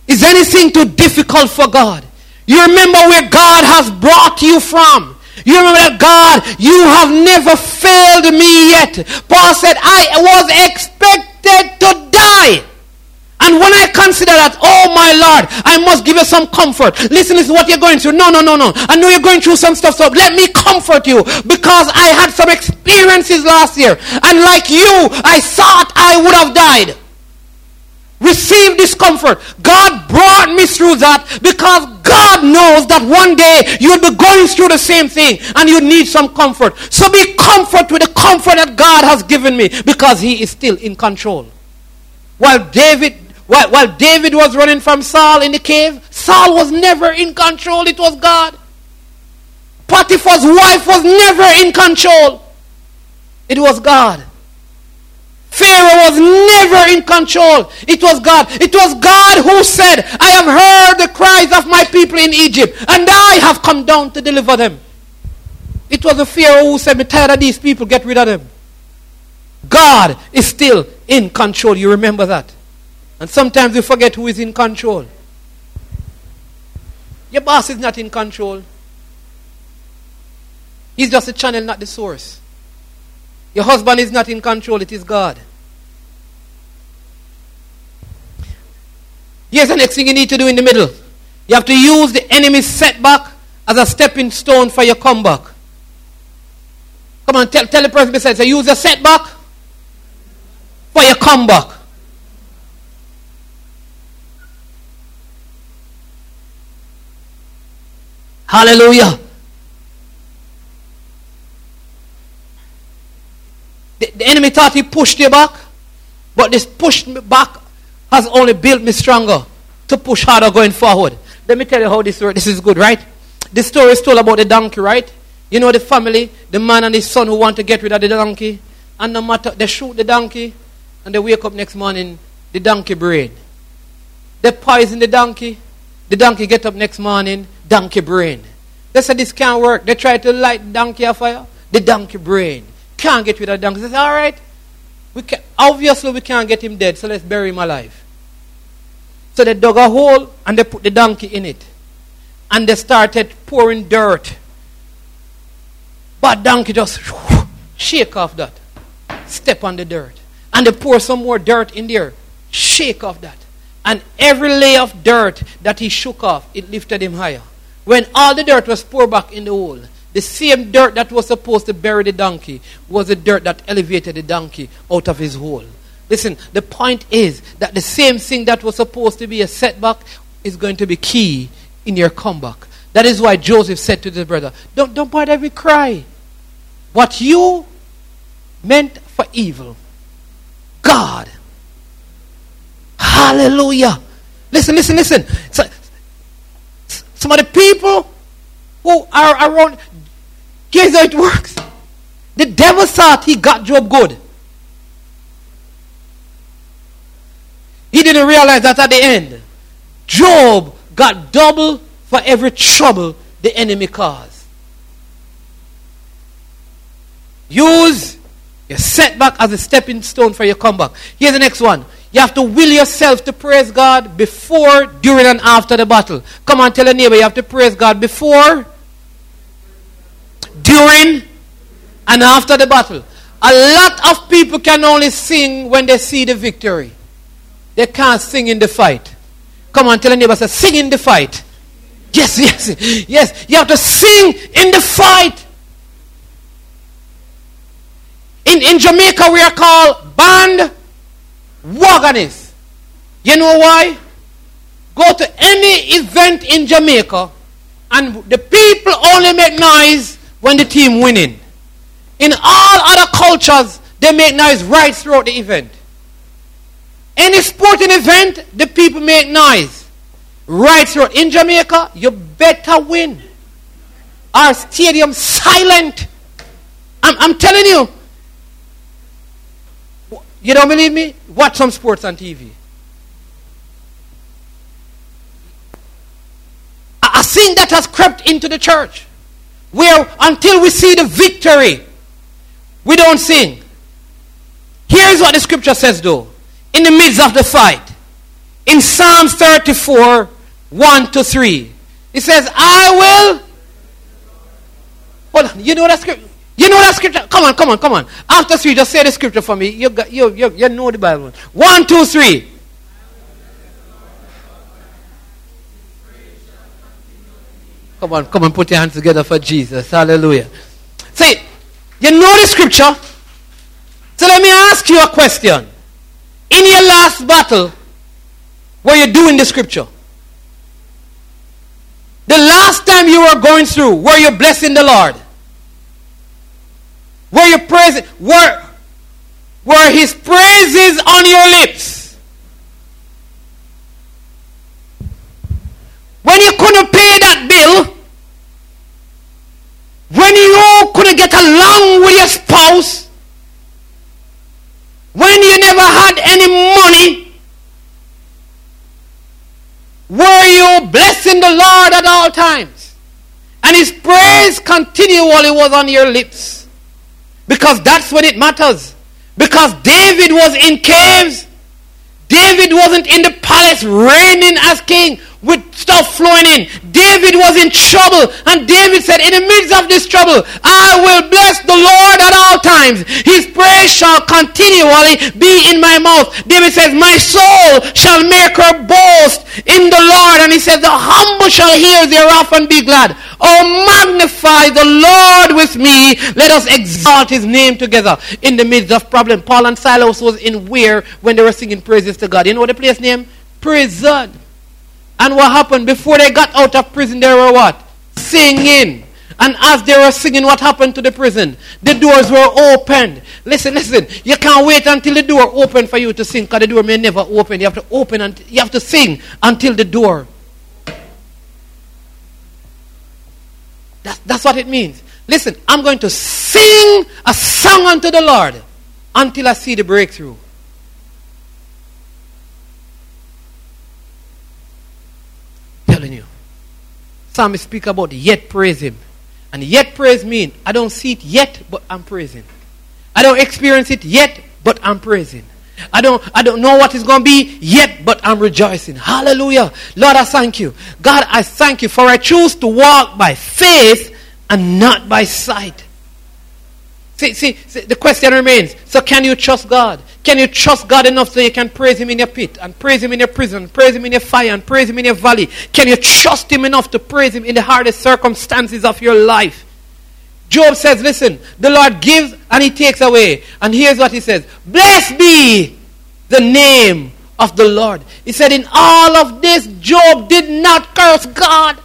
is anything too difficult for God? You remember where God has brought you from. You remember that, God, you have never failed me yet. Paul said, I was expected to die. And when I consider that, oh my Lord, I must give you some comfort. Listen, this is what you're going through. No. I know you're going through some stuff, so let me comfort you. Because I had some experiences last year. And like you, I thought I would have died. Receive discomfort. God brought me through that because God knows that one day you'll be going through the same thing and you need some comfort. So be comforted with the comfort that God has given me because He is still in control. While David was running from Saul in the cave, Saul was never in control. It was God. Potiphar's wife was never in control. It was God. Pharaoh was never in control. It was God. It was God who said, I have heard the cries of my people in Egypt, and I have come down to deliver them. It was the Pharaoh who said, I'm tired of these people, get rid of them. God is still in control. You remember that. And sometimes you forget who is in control. Your boss is not in control. He's just a channel, not the source. Your husband is not in control, it is God. Here's the next thing you need to do in the middle. You have to use the enemy's setback as a stepping stone for your comeback. Come on, tell the person beside you, use the setback for your comeback. Hallelujah. The enemy thought he pushed you back, but this push back has only built me stronger to push harder going forward. Let me tell you how this works. This is good, right? The story is told about the donkey, right? You know the family, the man and his son who want to get rid of the donkey, and no matter, they shoot the donkey, and they wake up next morning, the donkey brain. They poison the donkey. The donkey get up next morning, donkey brain. They say this can't work. They try to light the donkey on fire. The donkey brain. Can't get rid of the donkey. They say, all right, obviously we can't get him dead, so let's bury him alive. So they dug a hole and they put the donkey in it. And they started pouring dirt. But donkey just shake off that. Step on the dirt. And they pour some more dirt in there. Shake off that. And every layer of dirt that he shook off, it lifted him higher. When all the dirt was poured back in the hole, the same dirt that was supposed to bury the donkey was the dirt that elevated the donkey out of his hole. Listen, the point is that the same thing that was supposed to be a setback is going to be key in your comeback. That is why Joseph said to the brother, don't bother me cry. What you meant for evil, God. Hallelujah. Listen. So, some of the people who are around, here's how it works. The devil thought he got Job good. He didn't realize that at the end, Job got double for every trouble the enemy caused. Use your setback as a stepping stone for your comeback. Here's the next one. You have to will yourself to praise God before, during, and after the battle. Come on, tell your neighbor, you have to praise God before, during, and after the battle. A lot of people can only sing when they see the victory. They can't sing in the fight. Come on, tell your neighbor, sing in the fight. Yes. You have to sing in the fight. In Jamaica, we are called band wagonists. You know why? Go to any event in Jamaica, and the people only make noise when the team winning. In all other cultures, they make noise right throughout the event. Any sporting event, the people make noise. Right through. In Jamaica, you better win. Our stadium silent. I'm telling you. You don't believe me? Watch some sports on TV. A sin that has crept into the church. Where until we see the victory, we don't sing. Here's what the scripture says though. In the midst of the fight. In Psalms 34, 1-3. It says, I will. Hold on. You know that scripture? Come on. After 3, just say the scripture for me. You know the Bible. 1, 2, 3. Come on. Put your hands together for Jesus. Hallelujah. See, you know the scripture. So let me ask you a question. In your last battle, were you doing the scripture? The last time you were going through, were you blessing the Lord? Were you praising? Were His praises on your lips? When you couldn't pay that bill, when you couldn't get along with your spouse, when you never had any money, were you blessing the Lord at all times? And His praise continually was on your lips. Because that's when it matters. Because David was in caves. David wasn't in the palace reigning as king with stuff flowing in. David was in trouble. And David said, in the midst of this trouble, I will bless the Lord at all times. His praise shall continually be in my mouth. David says, my soul shall make her boast in the Lord. And he says, the humble shall hear thereof and be glad. Oh, magnify the Lord with me. Let us exalt His name together. In the midst of problem, Paul and Silas was in where when they were singing praises to God. You know the place name? Prison. And what happened? Before they got out of prison, they were what? Singing. And as they were singing, what happened to the prison? The doors were opened. Listen. You can't wait until the door opened for you to sing, because the door may never open. You have to open and you have to sing until the door. That's what it means. Listen, I'm going to sing a song unto the Lord until I see the breakthrough. telling you. Psalm speak about yet praise him. And yet praise means I don't see it yet, but I'm praising. I don't experience it yet, but I'm praising. I don't know what it's going to be yet, but I'm rejoicing. Hallelujah. Lord, I thank you. God, I thank you, for I choose to walk by faith and not by sight. See, the question remains. So can you trust God? Can you trust God enough so you can praise him in your pit, and praise him in your prison, praise him in your fire, and praise him in your valley? Can you trust him enough to praise him in the hardest circumstances of your life? Job says, listen, the Lord gives and he takes away. And here's what he says. Blessed be the name of the Lord. He said, in all of this, Job did not curse God.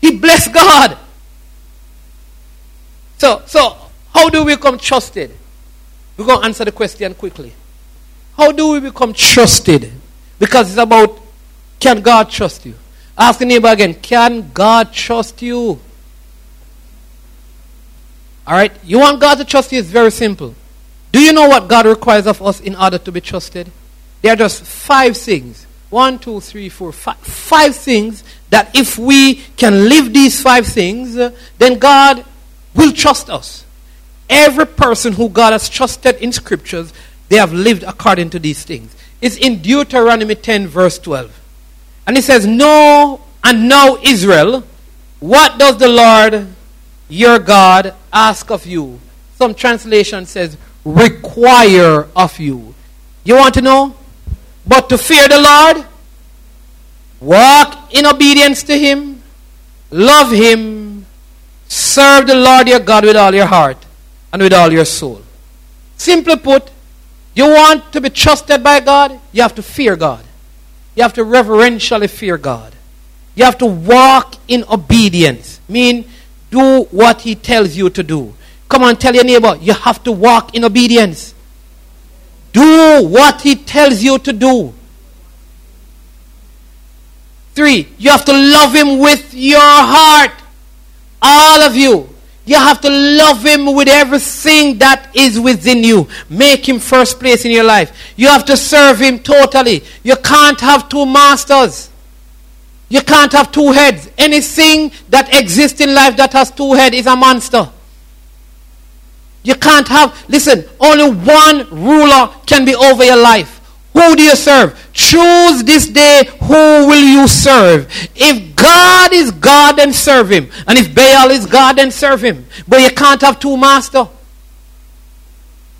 He blessed God. So how do we become trusted? We're going to answer the question quickly. How do we become trusted? Because it's about, can God trust you? Ask the neighbor again, can God trust you? Alright, you want God to trust you, it's very simple. Do you know what God requires of us in order to be trusted? There are just 5 things. 1, 2, 3, 4, 5. 5 things that if we can live these 5 things, then God will trust us. Every person who God has trusted in scriptures, they have lived according to these things. It's in Deuteronomy 10 verse 12. And it says, "Know and now Israel, what does the Lord your God ask of you?" Some translation says, require of you. You want to know? But to fear the Lord, walk in obedience to him, love him, serve the Lord your God with all your heart and with all your soul. Simply put, you want to be trusted by God, you have to fear God. You have to reverentially fear God. You have to walk in obedience. Mean, do what he tells you to do. Come on, tell your neighbor, you have to walk in obedience. Do what he tells you to do. 3, you have to love him with your heart. All of you. You have to love him with everything that is within you. Make him first place in your life. You have to serve him totally. You can't have 2 masters. You can't have 2 heads. Anything that exists in life that has 2 heads is a monster. You can't have, listen, only one ruler can be over your life. Who do you serve? Choose this day who will you serve. If God is God, then serve him. And if Baal is God, then serve him. But you can't have 2 masters.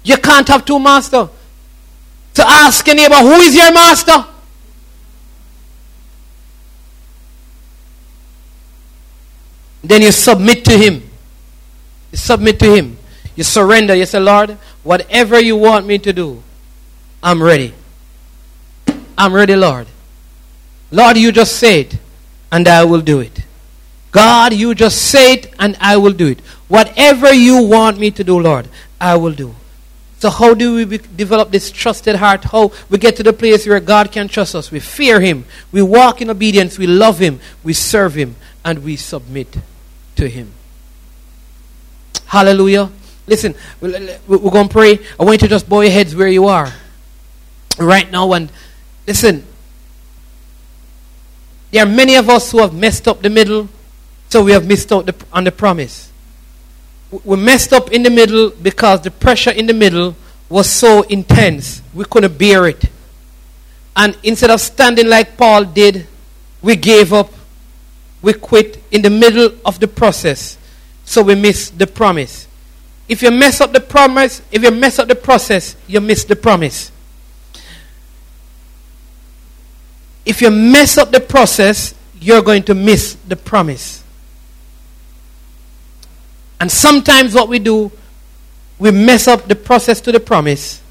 You can't have 2 masters. So ask your neighbor, who is your master? Then you submit to him. You submit to him. You surrender. You say, Lord, whatever you want me to do, I'm ready. I'm ready, Lord. Lord, you just say it, and I will do it. God, you just say it, and I will do it. Whatever you want me to do, Lord, I will do. So how do we develop this trusted heart? How we get to the place where God can trust us? We fear him. We walk in obedience. We love him. We serve him. And we submit to him. Hallelujah. Listen, we're going to pray. I want you to just bow your heads where you are right now. And listen, there are many of us who have messed up the middle, so we have missed out on the promise. We messed up in the middle because the pressure in the middle was so intense. We couldn't bear it. And instead of standing like Paul did, we gave up. We quit in the middle of the process. So we miss the promise. If you mess up the promise, if you mess up the process, you miss the promise. If you mess up the process, you're going to miss the promise. And sometimes what we do, we mess up the process to the promise,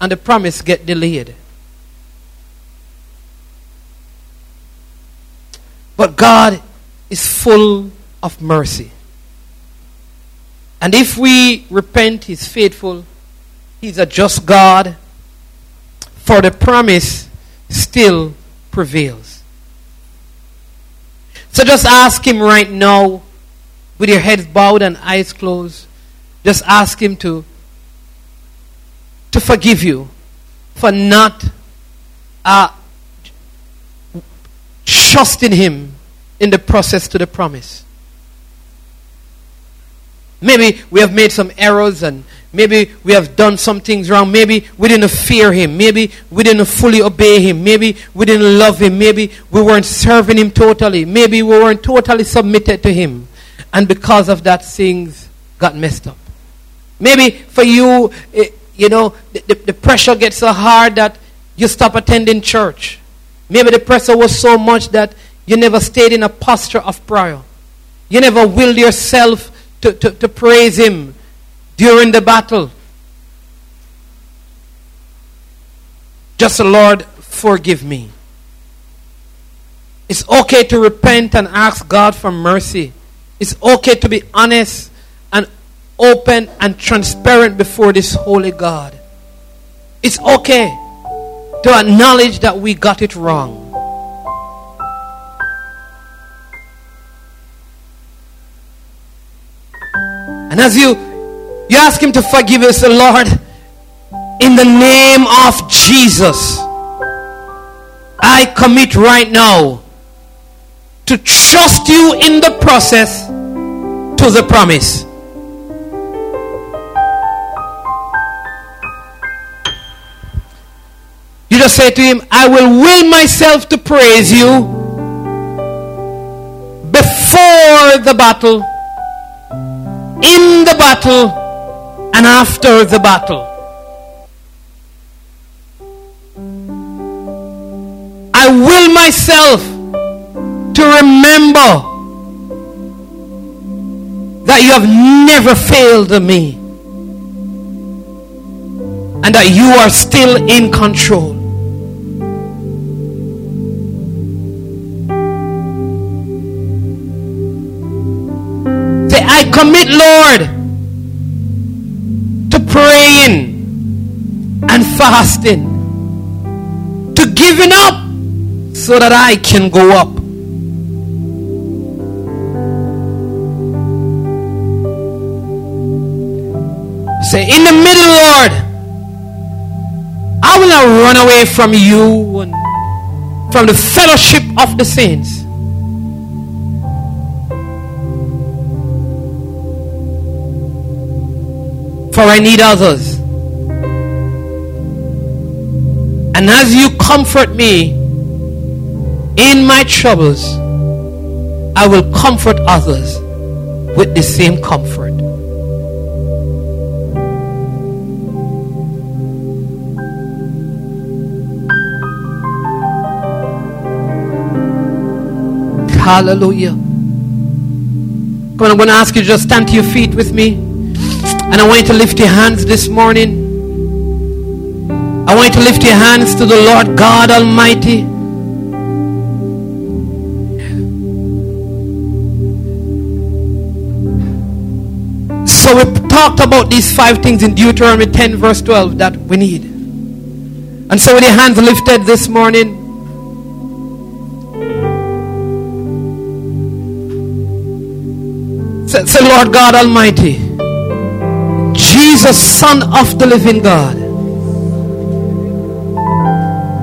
and the promise gets delayed. But God is full of mercy. And if we repent, he's faithful. He's a just God. For the promise still prevails. So just ask him right now, with your heads bowed and eyes closed, just ask him to forgive you for not trusting him in the process to the promise. Maybe we have made some errors and maybe we have done some things wrong. Maybe we didn't fear him. Maybe we didn't fully obey him. Maybe we didn't love him. Maybe we weren't serving him totally. Maybe we weren't totally submitted to him. And because of that, things got messed up. Maybe for you, the pressure gets so hard that you stop attending church. Maybe the pressure was so much that you never stayed in a posture of prayer. You never willed yourself to praise him during the battle. Just, Lord, forgive me. It's okay to repent and ask God for mercy. It's okay to be honest and open and transparent before this holy God. It's okay to acknowledge that we got it wrong. And as you ask him to forgive us, Lord, in the name of Jesus, I commit right now to trust you in the process to the promise. You just say to him, I will myself to praise you before the battle, in the battle, and after the battle. I will myself to remember that you have never failed me and that you are still in control. I commit, Lord, to praying and fasting, to giving up so that I can go up. Say, in the middle, Lord, I will not run away from you and from the fellowship of the saints. For I need others. And as you comfort me in my troubles, I will comfort others with the same comfort. Hallelujah. Come on, I'm going to ask you to just stand to your feet with me. And I want you to lift your hands this morning. I want you to lift your hands to the Lord God Almighty. So we talked about these 5 things in Deuteronomy 10 verse 12 that we need. And so with your hands lifted this morning, say, Lord God Almighty, Jesus, Son of the living God,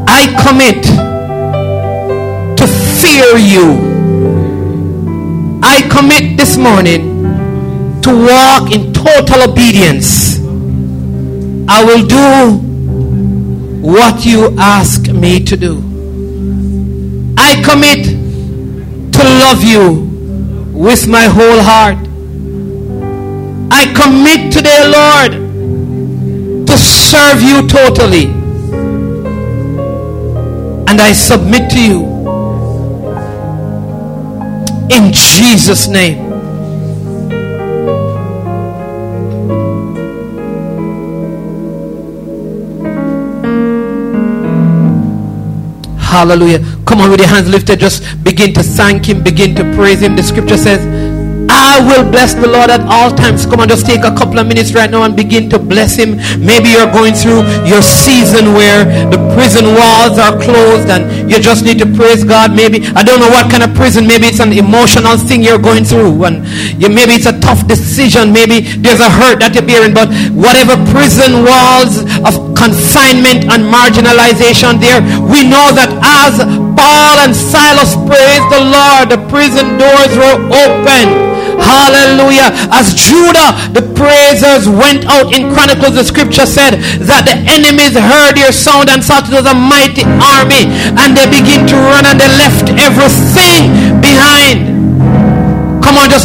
I commit to fear you. I commit this morning to walk in total obedience. I will do what you ask me to do. I commit to love you with my whole heart. I commit today, Lord, to serve you totally. And I submit to you. In Jesus' name. Hallelujah. Come on, with your hands lifted, just begin to thank him, begin to praise him. The scripture says, I will bless the Lord at all times. Come on, just take a couple of minutes right now and begin to bless him. Maybe you're going through your season where the prison walls are closed and you just need to praise God. Maybe, I don't know what kind of prison, maybe it's an emotional thing you're going through, and maybe it's a tough decision. Maybe there's a hurt that you're bearing, but whatever prison walls of confinement and marginalization there, we know that as Paul and Silas praised the Lord, the prison doors were open. Hallelujah. As Judah, the praisers, went out in Chronicles, the scripture said that the enemies heard their sound and thought it was a mighty army, and they began to run and they left everything behind. Come on, I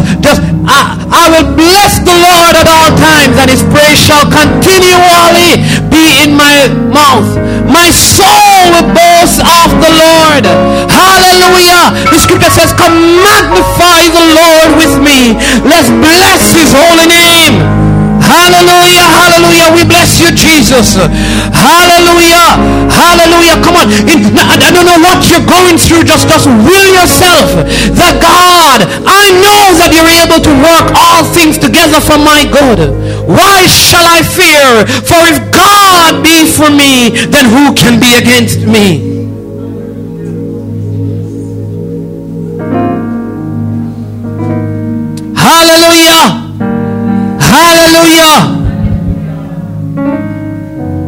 will bless the Lord at all times, and his praise shall continually be in my mouth. My soul will boast of the Lord. Hallelujah. The scripture says, come magnify the Lord with me. Let's bless his holy name. Hallelujah, hallelujah. We bless you, Jesus. Hallelujah, hallelujah. Come on. I don't know what you're going through. Just will yourself that God, I know that you're able to work all things together for my good. Why shall I fear? For if God be for me, then who can be against me? Hallelujah. Hallelujah.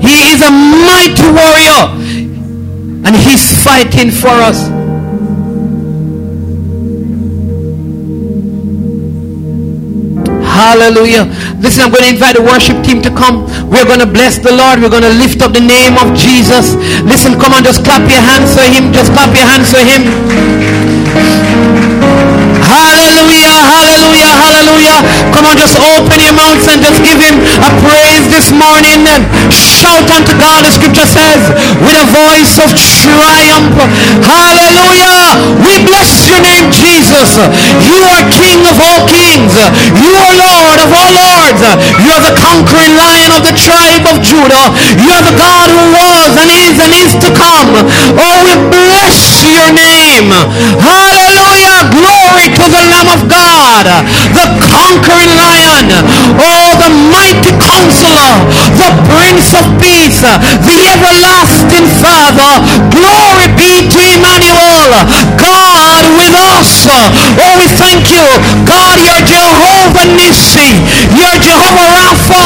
He is a mighty warrior, and he's fighting for us. Hallelujah. Listen, I'm going to invite the worship team to come. We're going to bless the Lord. We're going to lift up the name of Jesus. Listen, come on, just clap your hands for him. Just clap your hands for him. Hallelujah, hallelujah, hallelujah. Come on, just open your mouths and just give him a praise this morning. And shout unto God, the scripture says, with a voice of triumph. Hallelujah. We bless your name, Jesus. You are King of all kings. You are Lord of all lords. You are the conquering Lion of the tribe of Judah. You are the God who was and is to come. Oh, we bless your name. Hallelujah. Glory to the Lamb of God, the conquering Lion, oh, the mighty Counselor, the Prince of Peace, the everlasting Father. Glory be to Emmanuel, God with us. Oh, we thank you, God. You're Jehovah Nissi, you're Jehovah Rapha,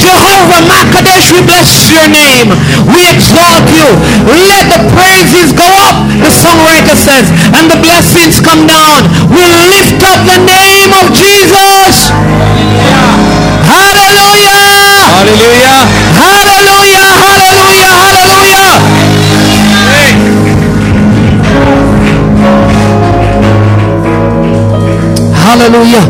Jehovah Makadesh. We bless your name, we exalt you. Let the praises go up, the songwriter says, and the blessings come down. We lift up the name of Jesus. Hallelujah. Hallelujah. Hallelujah. Hallelujah. Hallelujah. Hey. Hallelujah.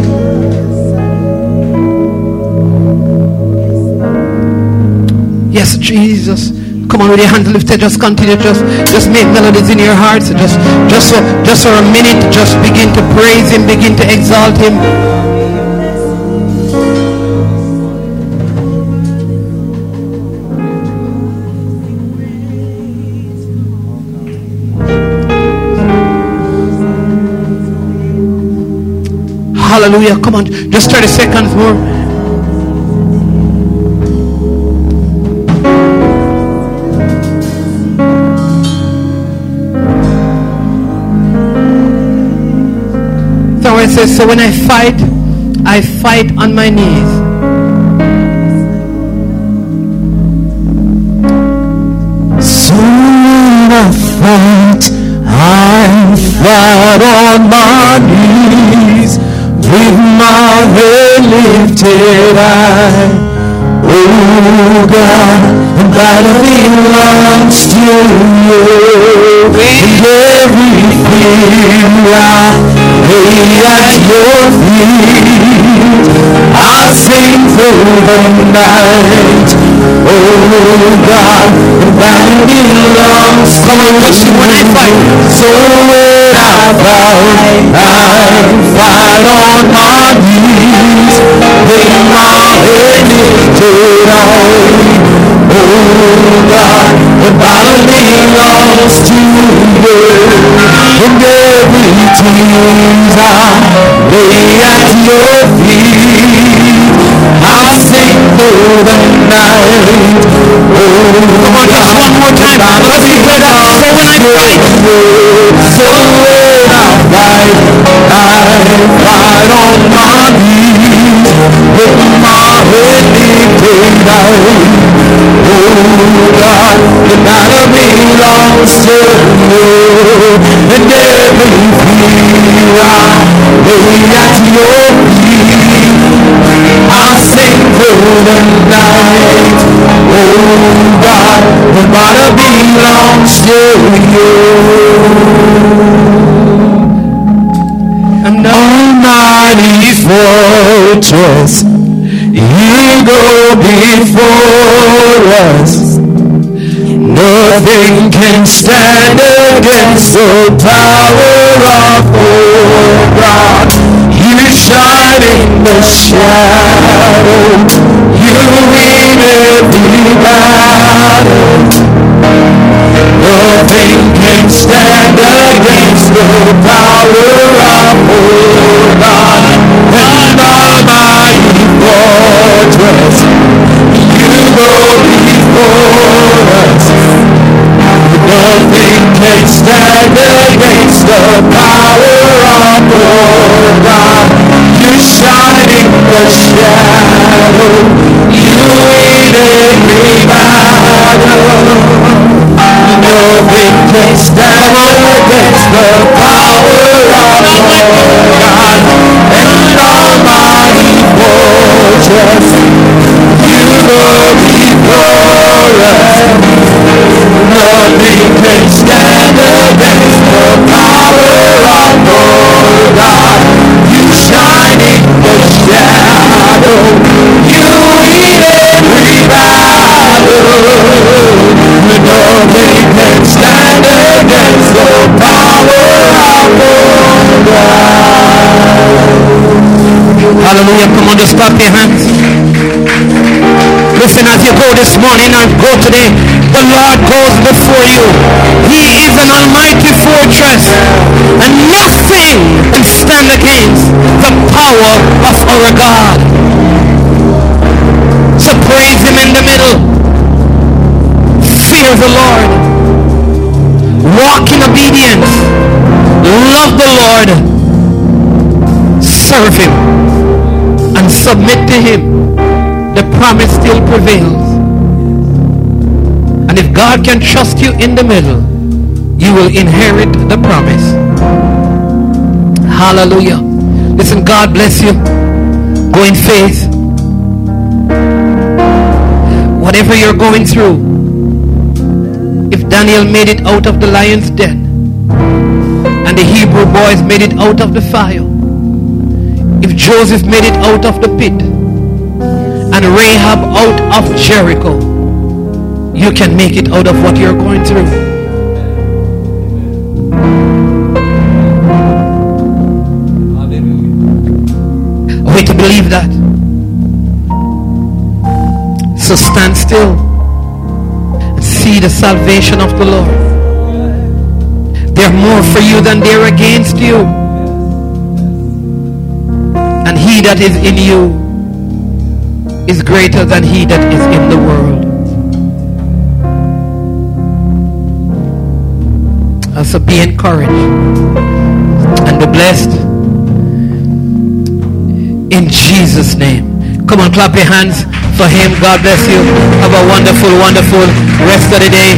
Yes, Jesus. Come on, with your hands lifted, just continue, just make melodies in your hearts. Just for a minute, just begin to praise him, begin to exalt him. Hallelujah. Come on, just 30 seconds more. Says, so when I fight on my knees. So when I fight on my knees, with my head lifted high. Oh God, the battle belongs to you. With everything I lay at your feet, I'll sing through the night. Oh God, the battle belongs to you. When I fight, so when I fight on my knees, with my head lifted high. Oh God, the battle belongs to you. I lay at your feet, I'll sing through the night. Oh, come on, just one more time. Because he said that, so when I fight, so when I fight on my knees. way down. Oh God, the battle belongs to you, and every fear I lay at your feet. I'll sing through the night. Oh God, the battle belongs to you. An almighty fortress, you go before us. Nothing can stand against the power of our God. You shine in the shadow. You win every battle. Nothing can stand against the power of our God. An almighty fortress, you go before us. Nothing can stand against the power of your God. You shine in the shadow. You win every battle. Nothing can stand against the power of your God. And almighty fortress, you go before us. Nothing can stand against the power of your God. You shine in the shadow. You win every battle. Nothing can stand against the power of your God. Hallelujah. Come on, just clap your hands. Listen, as you go this morning and go today, the Lord goes before you. He is an almighty fortress, and nothing can stand against the power of our God. So praise Him in the middle. Fear the Lord. Walk in obedience. Love the Lord. Serve Him and submit to Him. The promise still prevails. And if God can trust you in the middle, you will inherit the promise. Hallelujah. Listen, God bless you. Go in faith. Whatever you're going through, if Daniel made it out of the lion's den, and the Hebrew boys made it out of the fire, if Joseph made it out of the pit, and Rahab out of Jericho, you can make it out of what you're going through. Hallelujah. Way to believe that. So stand still and see the salvation of the Lord. They're more for you than they're against you, and He that is in you is greater than he that is in the world. So be encouraged and be blessed in Jesus' name. Come on, clap your hands for Him. God bless you. Have a wonderful, wonderful rest of the day.